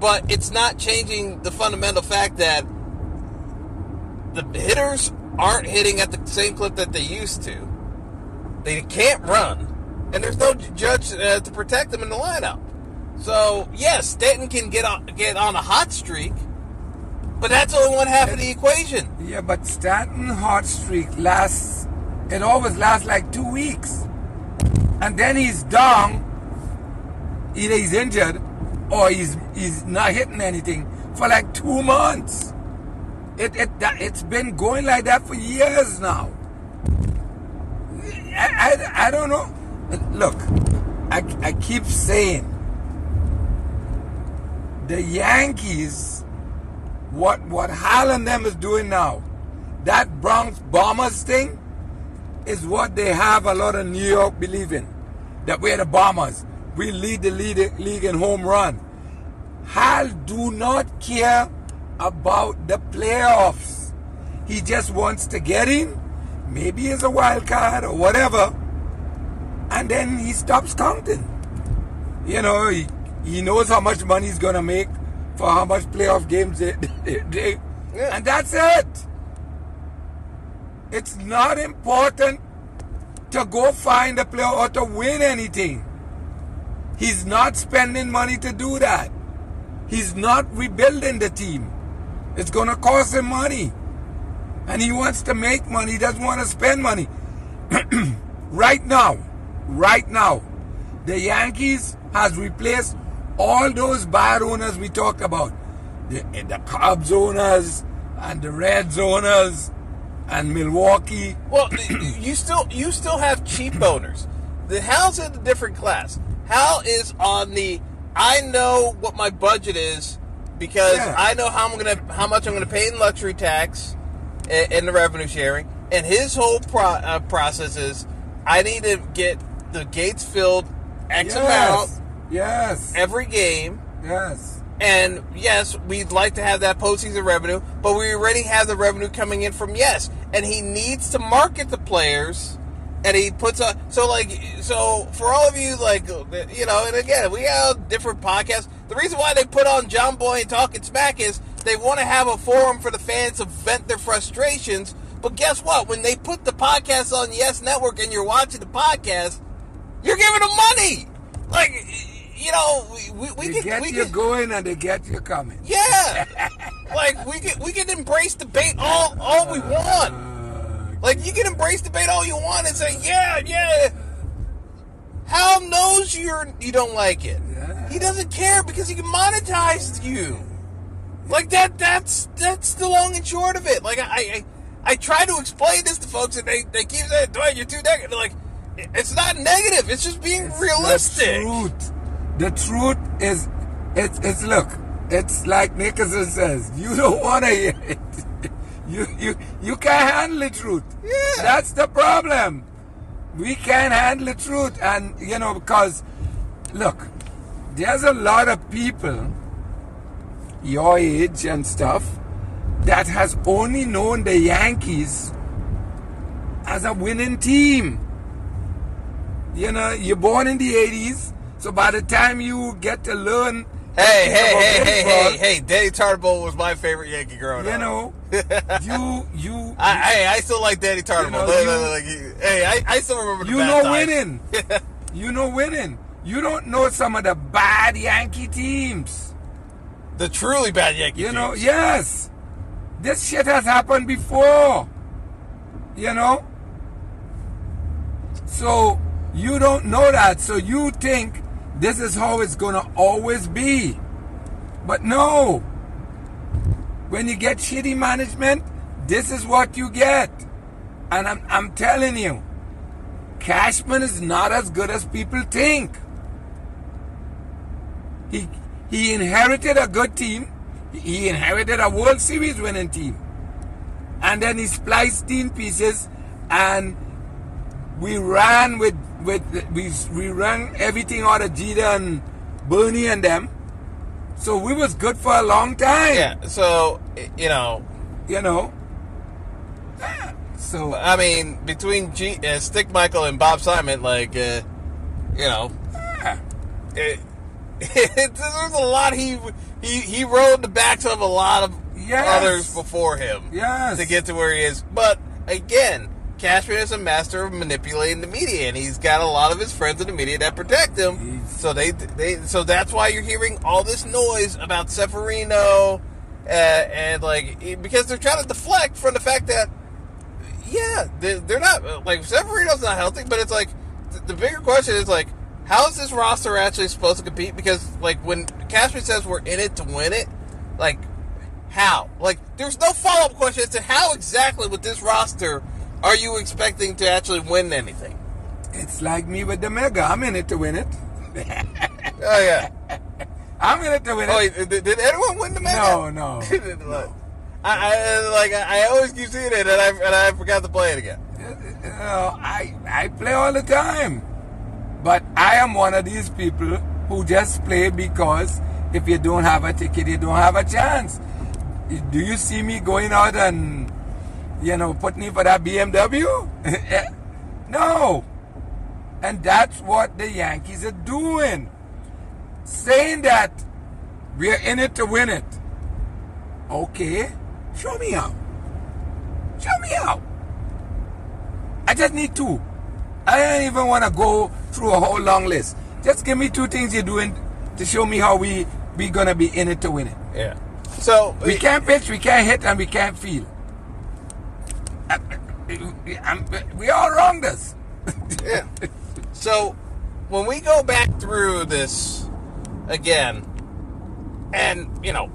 But it's not changing the fundamental fact that the hitters aren't hitting at the same clip that they used to. They can't run. And there's no judge uh, to protect them in the lineup. So, yes, Stanton can get on, get on a hot streak. But that's only one half of the equation. Yeah, but Stanton hot streak lasts... It always lasts like two weeks. And then he's down. Either he's injured or he's he's not hitting anything for like two months. It it it's been going like that for years now. I I, I don't know. Look, I I keep saying the Yankees. What what Hal and them is doing now, that Bronx Bombers thing. Is what they have a lot of New York believe in. That we're the Bombers. We lead the league in home run. Hal do not care about the playoffs. He just wants to get in. Maybe as a wild card or whatever. And then he stops counting. You know, he, he knows how much money he's going to make for how much playoff games they... they, they yeah. And that's it. It's not important to go find a player or to win anything. He's not spending money to do that. He's not rebuilding the team. It's going to cost him money. And he wants to make money. He doesn't want to spend money. Right now, right now, the Yankees has replaced all those bad owners we talked about. The, the Cubs owners and the Reds owners. And Milwaukee. Well, you still you still have cheap owners. The Hal's in a different class. Hal is on the I know what my budget is because yeah. I know how I'm gonna how much I'm gonna pay in luxury tax and, and the revenue sharing. And his whole pro, uh, process is I need to get the gates filled X yes. amount. Yes. Every game. Yes. And, yes, we'd like to have that postseason revenue, but we already have the revenue coming in from yes. And he needs to market the players, and he puts a – so, like, so for all of you, like, you know, and again, we have different podcasts. The reason why they put on John Boy and Talking Smack is they want to have a forum for the fans to vent their frustrations. But guess what? When they put the podcast on Yes Network and you're watching the podcast, you're giving them money. Like – You know, we we, we they can get we you can, going and they get you coming. Yeah, like we can we can embrace debate all all we want. Like you can embrace debate all you want and say yeah yeah. Hal knows you're you don't like it. Yeah. He doesn't care because he can monetize you. Like that that's that's the long and short of it. Like I I, I try to explain this to folks and they, they keep saying Dwight you're too negative. They're like it's not negative. It's just being it's realistic. The truth. The truth is, it's, it's look, it's like Nickerson says, you don't want to hear it. You, you, you can't handle the truth. Yeah. That's the problem. We can't handle the truth. And, you know, because, look, there's a lot of people your age and stuff that has only known the Yankees as a winning team. You know, you're born in the eighties, so by the time you get to learn... Hey, hey, hey, baseball, hey, hey, hey, Danny Tartabull was my favorite Yankee growing up. You know, you, you... I, hey, I still like Danny Tartabull. You know, look, you, look, look, look. Hey, I, I still remember the you bad know winning. You know winning. You don't know some of the bad Yankee teams. The truly bad Yankee teams. You know, teams. Yes. This shit has happened before. You know? So, you don't know that. So, you think this is how it's going to always be. But no. When you get shitty management, this is what you get. And I'm, I'm telling you, Cashman is not as good as people think. He he inherited a good team. He inherited a World Series winning team. And then he spliced team pieces and we ran with, with we, we ran everything out of Jeter and Bernie and them. So we was good for a long time. Yeah, so, you know. You know. So I mean, between G, uh, Stick Michael and Bob Simon, like, uh, you know, yeah. it, it, there's a lot he he he rode the backs of a lot of yes. others before him yes. to get to where he is. But again, Cashman is a master of manipulating the media, and he's got a lot of his friends in the media that protect him. He's... So they they so that's why you're hearing all this noise about Severino, uh, and like because they're trying to deflect from the fact that. Yeah, they're not, like, Severino's not healthy, but it's like, the bigger question is, like, how is this roster actually supposed to compete? Because, like, when Cashman says we're in it to win it, like, how? Like, there's no follow-up question as to how exactly with this roster are you expecting to actually win anything? It's like me with the Mega. I'm in it to win it. Oh, yeah. I'm in it to win oh, it. Oh, did anyone win the Mega? No, no. No. I, I like I always keep seeing it, and I and I forgot to play it again. You know, I I play all the time, but I am one of these people who just play because if you don't have a ticket, you don't have a chance. Do you see me going out and you know putting in for that B M W? No, and that's what the Yankees are doing, saying that we're in it to win it. Okay. Show me out. Show me out. I just need two. I don't even want to go through a whole long list. Just give me two things you're doing to show me how we we gonna be in it to win it. Yeah. So we, we can't pitch, we can't hit, and we can't feel. I, I'm, we all wrong this. Yeah. So when we go back through this again, and you know.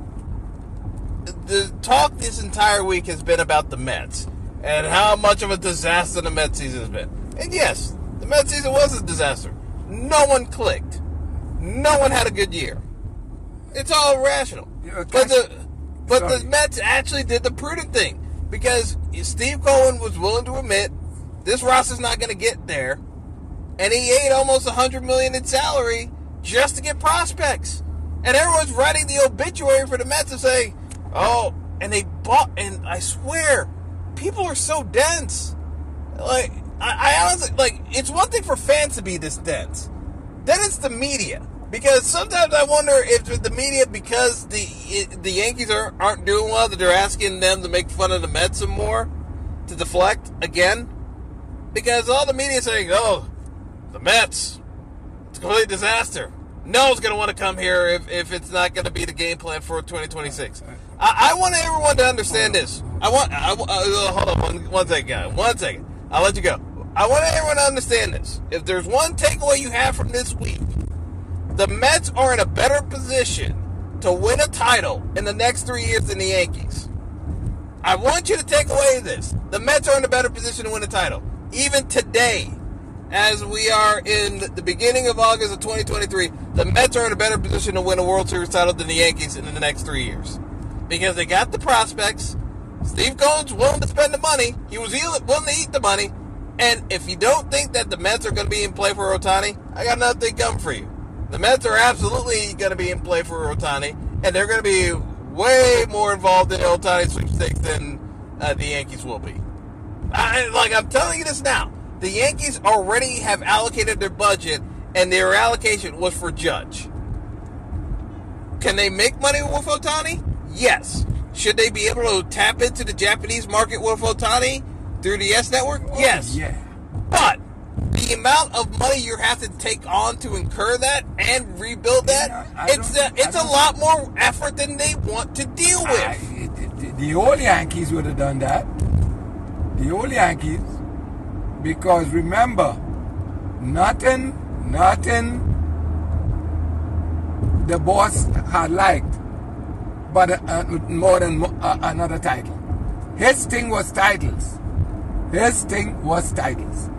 The talk this entire week has been about the Mets and how much of a disaster the Mets season has been. And yes, the Mets season was a disaster. No one clicked. No one had a good year. It's all rational. But the but the Mets actually did the prudent thing because Steve Cohen was willing to admit this roster's not going to get there, and he ate almost one hundred million dollars in salary just to get prospects. And everyone's writing the obituary for the Mets and saying, oh, and they bought, and I swear, people are so dense. Like, I, I honestly, like, it's one thing for fans to be this dense. Then it's the media. Because sometimes I wonder if the media, because the the Yankees are, aren't doing well, that they're asking them to make fun of the Mets some more, to deflect again. Because all the media is saying, oh, the Mets, it's a complete disaster. No one's going to want to come here if, if it's not going to be the game plan for twenty twenty-six. I, I want everyone to understand this. I want... I, uh, hold on one, one second, guys. One second. I'll let you go. I want everyone to understand this. If there's one takeaway you have from this week, the Mets are in a better position to win a title in the next three years than the Yankees. I want you to take away this. The Mets are in a better position to win a title. Even today, as we are in the beginning of August of twenty twenty-three, the Mets are in a better position to win a World Series title than the Yankees in the next three years. Because they got the prospects. Steve Cohen's willing to spend the money. He was willing to eat the money. And if you don't think that the Mets are going to be in play for Ohtani, I got another thing coming for you. The Mets are absolutely going to be in play for Ohtani. And they're going to be way more involved in the Ohtani sweepstakes than uh, the Yankees will be. I, like, I'm telling you this now. The Yankees already have allocated their budget, and their allocation was for Judge. Can they make money with Ohtani? Yes. Should they be able to tap into the Japanese market with Ohtani through the YES Network? Yes. Oh, yeah. But the amount of money you have to take on to incur that and rebuild that, I, I it's a, it's a lot more effort than they want to deal with. I, the, the old Yankees would have done that. The old Yankees. Because remember, nothing, nothing the boss had liked but uh, more than uh, another title. His thing was titles. His thing was titles.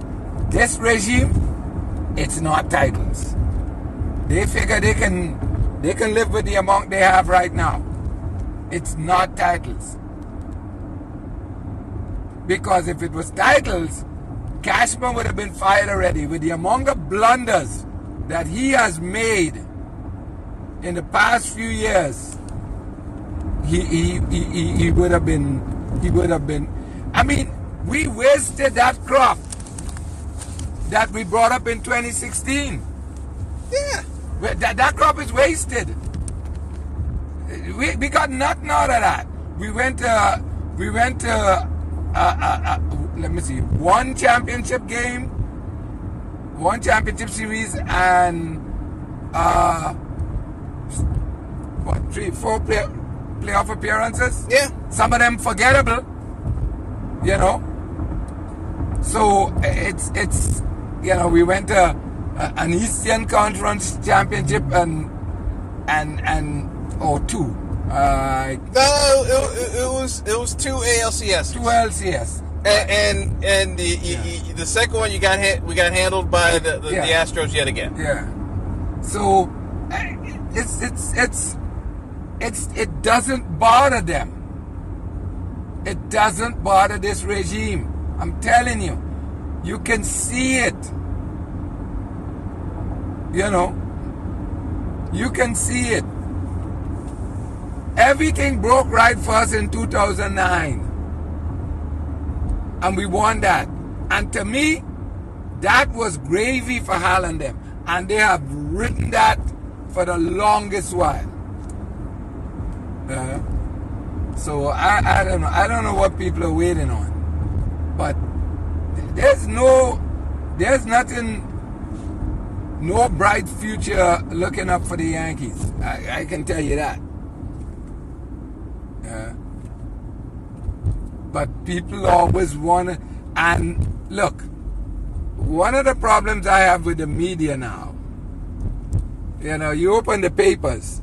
This regime, it's not titles. They figure they can, they can live with the amount they have right now. It's not titles. Because if it was titles, Cashman would have been fired already with the amount of blunders that he has made in the past few years. He he, he, he he would have been he would have been. I mean, we wasted that crop that we brought up in twenty sixteen. Yeah, that that crop is wasted. We we got nothing out of that. We went to, we went to. Uh, uh, uh, let me see, one championship game, one championship series, and uh, what, three, four play, playoff appearances? Yeah. Some of them forgettable, you know. So it's, it's, you know, we went to uh, an Eastern Conference championship and, and, and, or two. Uh, no, it, it was it was two A L C S. Two A L C S. And and, and the yeah. y, the second one you got hit, we got handled by the the, yeah. the Astros yet again. Yeah. So it's it's it's it's it doesn't bother them. It doesn't bother this regime. I'm telling you, you can see it. You know, you can see it. Everything broke right for us in two thousand nine. And we won that. And to me, that was gravy for Hal and them. And they have written that for the longest while. Uh, so I, I don't know. I don't know what people are waiting on. But there's no, there's nothing, no bright future looking up for the Yankees. I, I can tell you that. Uh, but people always want to, and look, one of the problems I have with the media now, you know, you open the papers,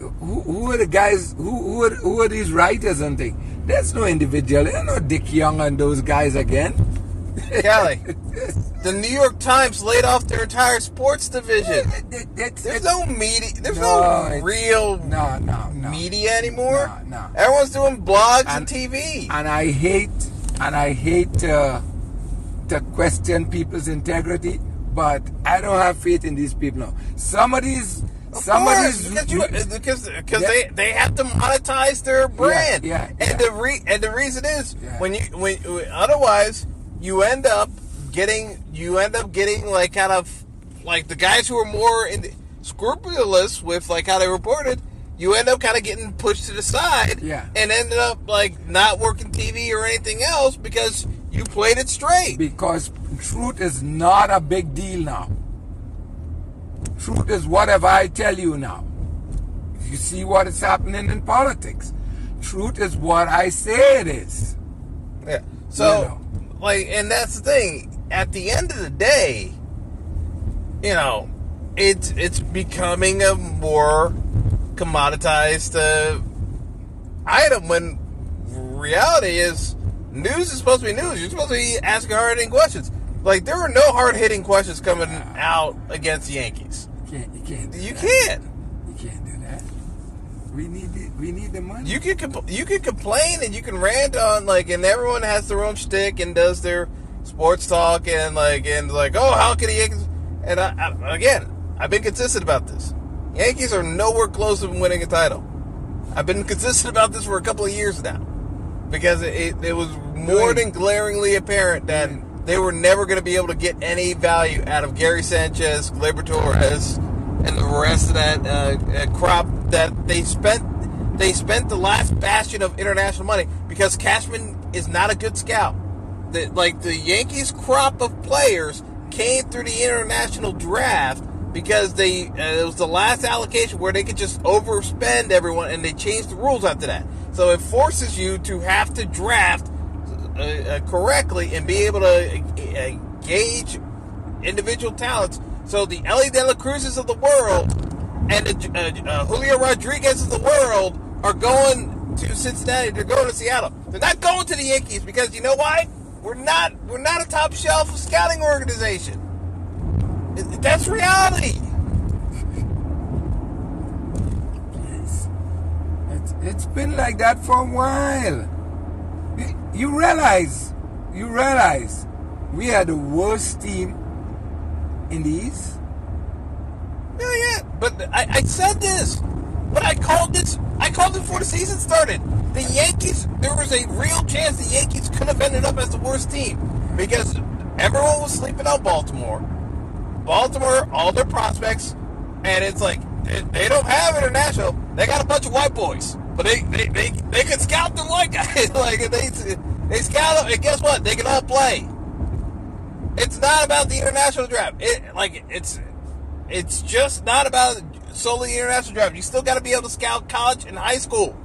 who, who are the guys, who who are, who are these writers and things? There's no individual, there's no Dick Young and those guys again. Kelly, the New York Times laid off their entire sports division. It, it, it, there's it, no media. There's no, no real no, no, no, media anymore. No, no. Everyone's doing blogs and, and T V. And I hate, and I hate uh, to question people's integrity, but I don't have faith in these people now. Some of these, of some course, of these, because you, because, because yeah. they, they have to monetize their brand. Yeah, yeah, and yeah. the re, and the reason is yeah. when you when otherwise. You end up getting, you end up getting like kind of like the guys who are more in the, scrupulous with like how they reported. You end up kind of getting pushed to the side, yeah. and ended up like not working T V or anything else because you played it straight. Because truth is not a big deal now. Truth is whatever I tell you now. You see what is happening in politics. Truth is what I say it is. Yeah. So. You know. Like, and that's the thing. At the end of the day, you know, it's it's becoming a more commoditized uh, item. When reality is, news is supposed to be news. You're supposed to be asking hard hitting questions. Like, there were no hard hitting questions coming uh, out against the Yankees. You can't. You can't. Do you that. can't. You can't do that. We need the, we need the money. You can compl- you can complain and you can rant on, like, and everyone has their own shtick and does their sports talk and like and like oh how can the Yankees and I, I, again I've been consistent about this. Yankees are nowhere close to winning a title. I've been consistent about this for a couple of years now, because it, it, it was more than glaringly apparent that they were never going to be able to get any value out of Gary Sanchez, Gleyber Torres, and the rest of that uh, crop that they spent. They spent the last bastion of international money because Cashman is not a good scout. The, like the Yankees' crop of players came through the international draft because they uh, it was the last allocation where they could just overspend everyone, and they changed the rules after that. So it forces you to have to draft uh, uh, correctly and be able to uh, uh, gauge individual talents. So the Elly De La Cruzes of the world and the uh, uh, Julio Rodriguez of the world are going to Cincinnati. They're going to Seattle. They're not going to the Yankees because you know why? We're not we're not a top shelf scouting organization. That's reality. Yes. It's, it's been like that for a while. You realize, you realize we are the worst team in the East? Yeah, yeah. But I, I said this. But I called this I called it before the season started. The Yankees, there was a real chance the Yankees could have ended up as the worst team because everyone was sleeping on Baltimore. Baltimore, all their prospects, and it's like, they don't have international. They got a bunch of white boys, but they they, they, they could scout them white guys. Like they, they scout them, and guess what? They can all play. It's not about the international draft. It, like it's it's just not about solely the international draft. You still got to be able to scout college and high school.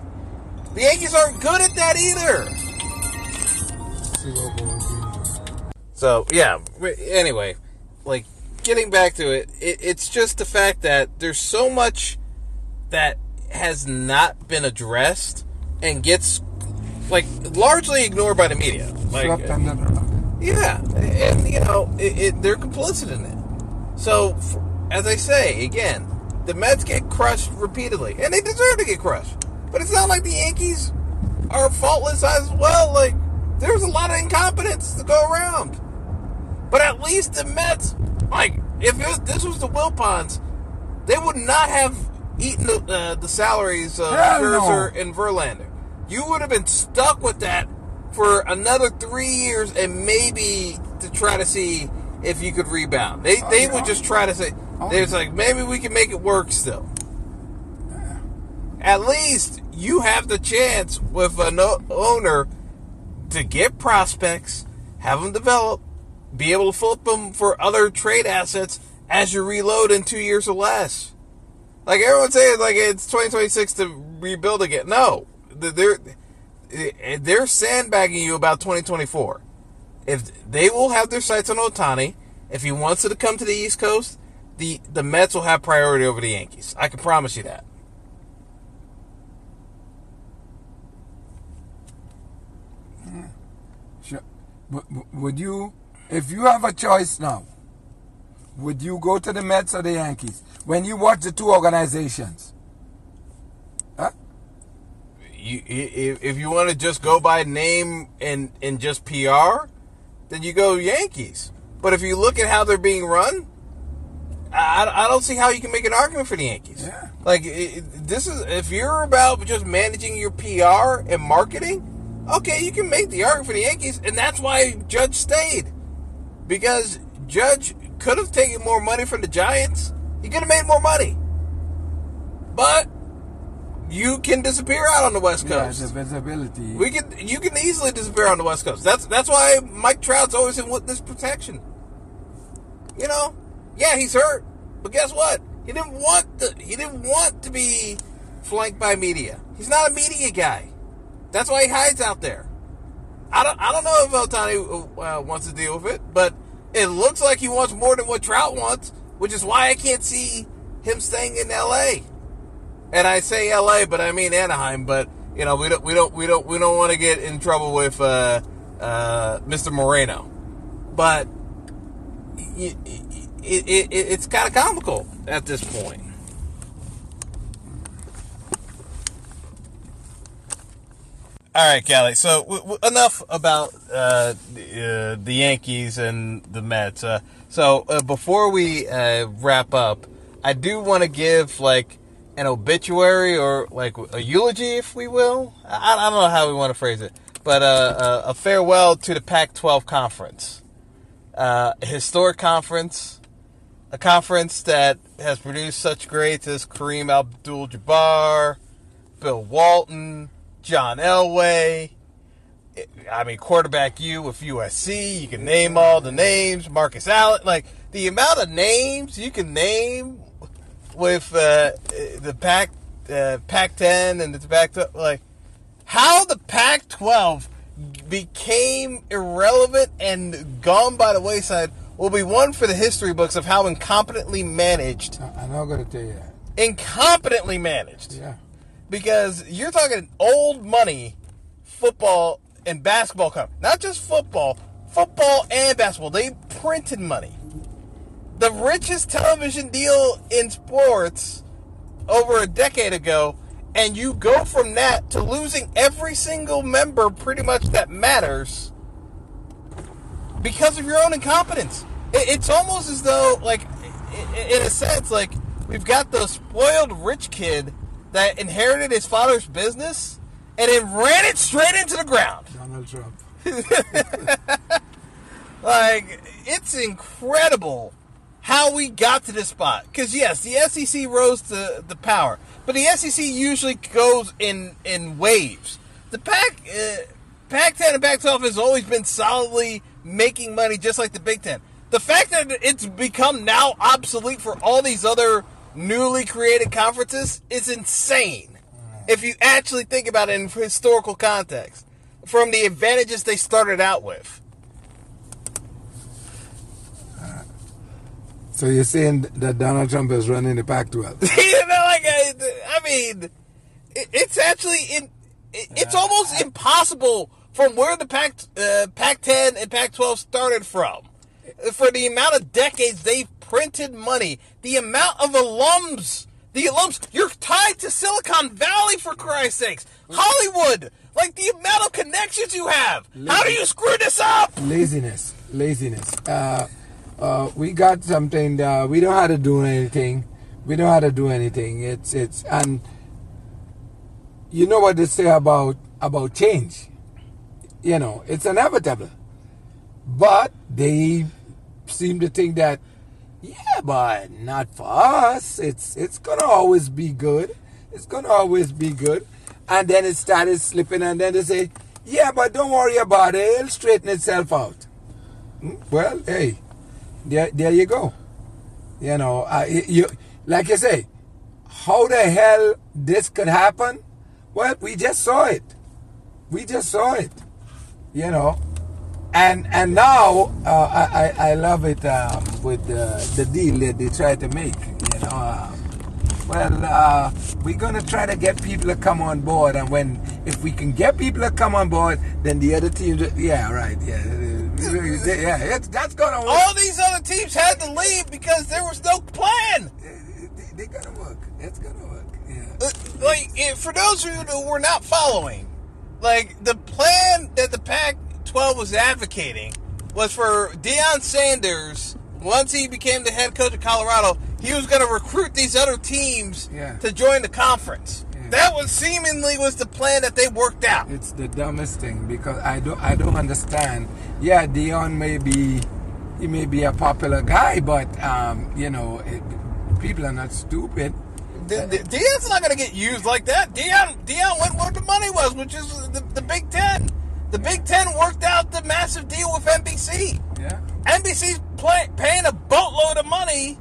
The Yankees aren't good at that either. So, yeah. Anyway, like, getting back to it, it, it's just the fact that there's so much that has not been addressed and gets, like, largely ignored by the media. Like, yeah. And, you know, it, it, they're complicit in it. So, as I say, again, the Mets get crushed repeatedly. And they deserve to get crushed. But it's not like the Yankees are faultless as well. Like, there's a lot of incompetence to go around. But at least the Mets, like, if it was, this was the Wilpons, they would not have eaten the, uh, the salaries of Scherzer and Verlander. You would have been stuck with that for another three years and maybe to try to see if you could rebound. They, they would just try to say, there's like, maybe we can make it work still. At least you have the chance with an owner to get prospects, have them develop, be able to flip them for other trade assets as you reload in two years or less. Like everyone's saying, like it's twenty twenty-six to rebuild again. No, they're they're sandbagging you about twenty twenty-four. If they will have their sights on Ohtani, if he wants to come to the East Coast, the the Mets will have priority over the Yankees. I can promise you that. Would you, if you have a choice now, would you go to the Mets or the Yankees? When you watch the two organizations, huh? You, if, if you want to just go by name and, and just P R, then you go Yankees. But if you look at how they're being run, I, I don't see how you can make an argument for the Yankees. Yeah. Like it, this is, if you're about just managing your P R and marketing. Okay, you can make the argument for the Yankees, and that's why Judge stayed. Because Judge could have taken more money from the Giants. He could have made more money. But you can disappear out on the West Coast. Yeah, the visibility. We can, you can easily disappear on the West Coast. That's that's why Mike Trout's always in witness protection. You know, yeah, he's hurt, but guess what? He didn't want the he didn't want to be flanked by media. He's not a media guy. That's why he hides out there. I don't, I don't know if Ohtani uh, wants to deal with it, but it looks like he wants more than what Trout wants, which is why I can't see him staying in L A. And I say L A, but I mean Anaheim. But you know, we don't, we don't, we don't, we don't want to get in trouble with uh, uh, Mister Moreno. But it, it, it, it's kind of comical at this point. All right, Callie. So w- w- enough about uh, the, uh, the Yankees and the Mets. Uh, so uh, before we uh, wrap up, I do want to give like an obituary or like a eulogy, if we will. I, I don't know how we want to phrase it, but uh, a farewell to the Pac twelve conference, uh, a historic conference, a conference that has produced such greats as Kareem Abdul-Jabbar, Bill Walton, John Elway. I mean, quarterback you with U S C. You can name all the names. Marcus Allen. Like, the amount of names you can name with uh, the Pac, uh, Pac ten and the Pac twelve. Like, how the Pac twelve became irrelevant and gone by the wayside will be one for the history books of how incompetently managed. I'm not going to tell you that. Incompetently managed. Yeah. Because you're talking old money football and basketball company. Not just football. Football and basketball. They printed money. The richest television deal in sports over a decade ago, and you go from that to losing every single member pretty much that matters because of your own incompetence. It, it's almost as though, like, in a sense, like, we've got the spoiled rich kid that inherited his father's business and then ran it straight into the ground. Donald Trump. Like, it's incredible how we got to this spot. Because, yes, the S E C rose to the power. But the S E C usually goes in, in waves. The Pac, uh, Pac ten and Pac twelve has always been solidly making money just like the Big Ten. The fact that it's become now obsolete for all these other newly created conferences is insane. If you actually think about it in historical context, from the advantages they started out with. Uh, so you're saying that Donald Trump is running the Pac twelve? You know, like I, I mean, it, it's actually in, it, it's uh, almost I, impossible from where the Pac uh, Pac ten and Pac twelve started from, for the amount of decades they've printed money, the amount of alums. The alums, you're tied to Silicon Valley, for Christ's sakes. Hollywood, like the amount of connections you have. Laziness. How do you screw this up? Laziness, laziness. Uh, uh, we got something. Uh, we don't have to do anything. We don't have to do anything. It's it's and you know what they say about about change. You know, it's inevitable, but they seem to think that. Yeah, but not for us. It's it's gonna always be good. It's gonna always be good. And then it started slipping, and then they say, yeah, but don't worry about it. It'll straighten itself out. Well, hey, there there you go. You know, uh, you like you say, how the hell this could happen? Well, we just saw it. We just saw it. You know. And and now uh, I, I I love it um, with the, the deal that they try to make. You know, uh, well uh, we're gonna try to get people to come on board, and when if we can get people to come on board, then the other teams, yeah, right, yeah, yeah, it's, that's gonna work. All these other teams had to leave because there was no plan. They're gonna work. It's gonna work. Yeah. Like for those who were not following, like the plan that the Pac. twelve was advocating was for Deion Sanders. Once he became the head coach of Colorado, he was going to recruit these other teams yeah. to join the conference. Yeah. That was seemingly was the plan that they worked out. It's the dumbest thing because I don't I don't understand. Yeah, Deion may be he may be a popular guy, but um, you know it, people are not stupid. De- De- Deion's not going to get used like that. Deion Deion went where the money was, which is the, the Big Ten. The Big Ten worked out the massive deal with N B C. Yeah. N B C's play, paying a boatload of money,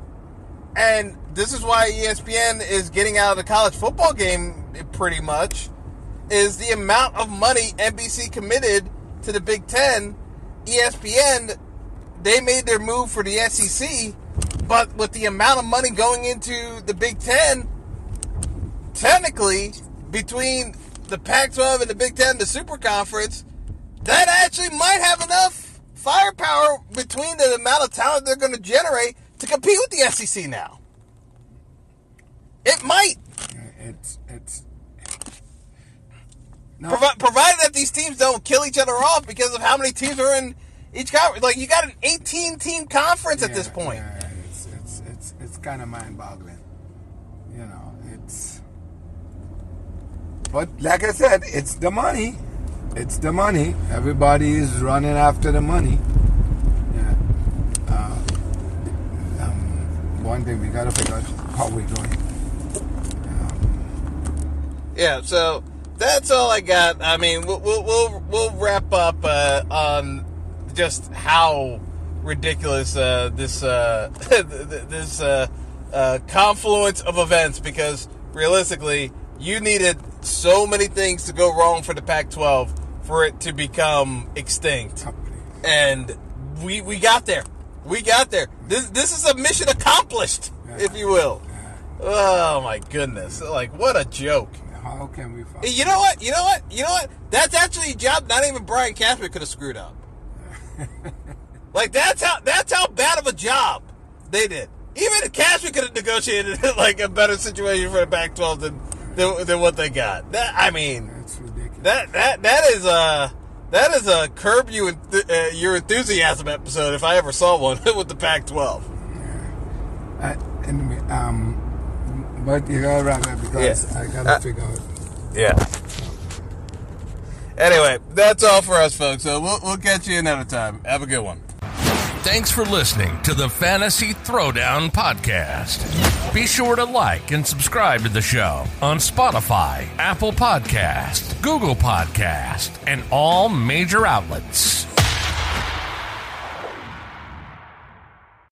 and this is why E S P N is getting out of the college football game pretty much, is the amount of money N B C committed to the Big Ten. E S P N, they made their move for the S E C, but with the amount of money going into the Big Ten, technically, between the Pac twelve and the Big Ten, the Super Conference, that actually might have enough firepower between the amount of talent they're going to generate to compete with the S E C now. It might. It's it's. No. Provi- provided that these teams don't kill each other off because of how many teams are in each conference. Like, you got an eighteen-team conference yeah, at this point. Yeah, it's it's it's, it's kind of mind-boggling. You know, it, Betts. But like I said, it's the money. It's the money. Everybody is running after the money. Yeah. Uh, um, one thing we gotta figure out how we're going. Um, yeah. So that's all I got. I mean, we'll we'll we'll, we'll wrap up uh, on just how ridiculous uh, this uh, this uh, uh, confluence of events, because realistically, you needed so many things to go wrong for the Pac twelve for it to become extinct. Oh, and we we got there. We got there. This this is a mission accomplished, yeah. if you will. Yeah. Oh my goodness. Like, what a joke. How can we find You know what? You know what? You know what? That's actually a job not even Brian Cashman could have screwed up. Like, that's how that's how bad of a job they did. Even Cashman could have negotiated like a better situation for the Pac twelve than Than, than what they got. That, I mean, that's ridiculous. That that that is a that is a curb you uh, your enthusiasm episode if I ever saw one with the Pac twelve. Yeah. I, anyway, um, but you gotta wrap it because yeah. I gotta uh, figure out. Yeah. Anyway, that's all for us, folks. So we'll we'll catch you another time. Have a good one. Thanks for listening to the Fantasy Throwdown Podcast. Be sure to like and subscribe to the show on Spotify, Apple Podcasts, Google Podcasts, and all major outlets.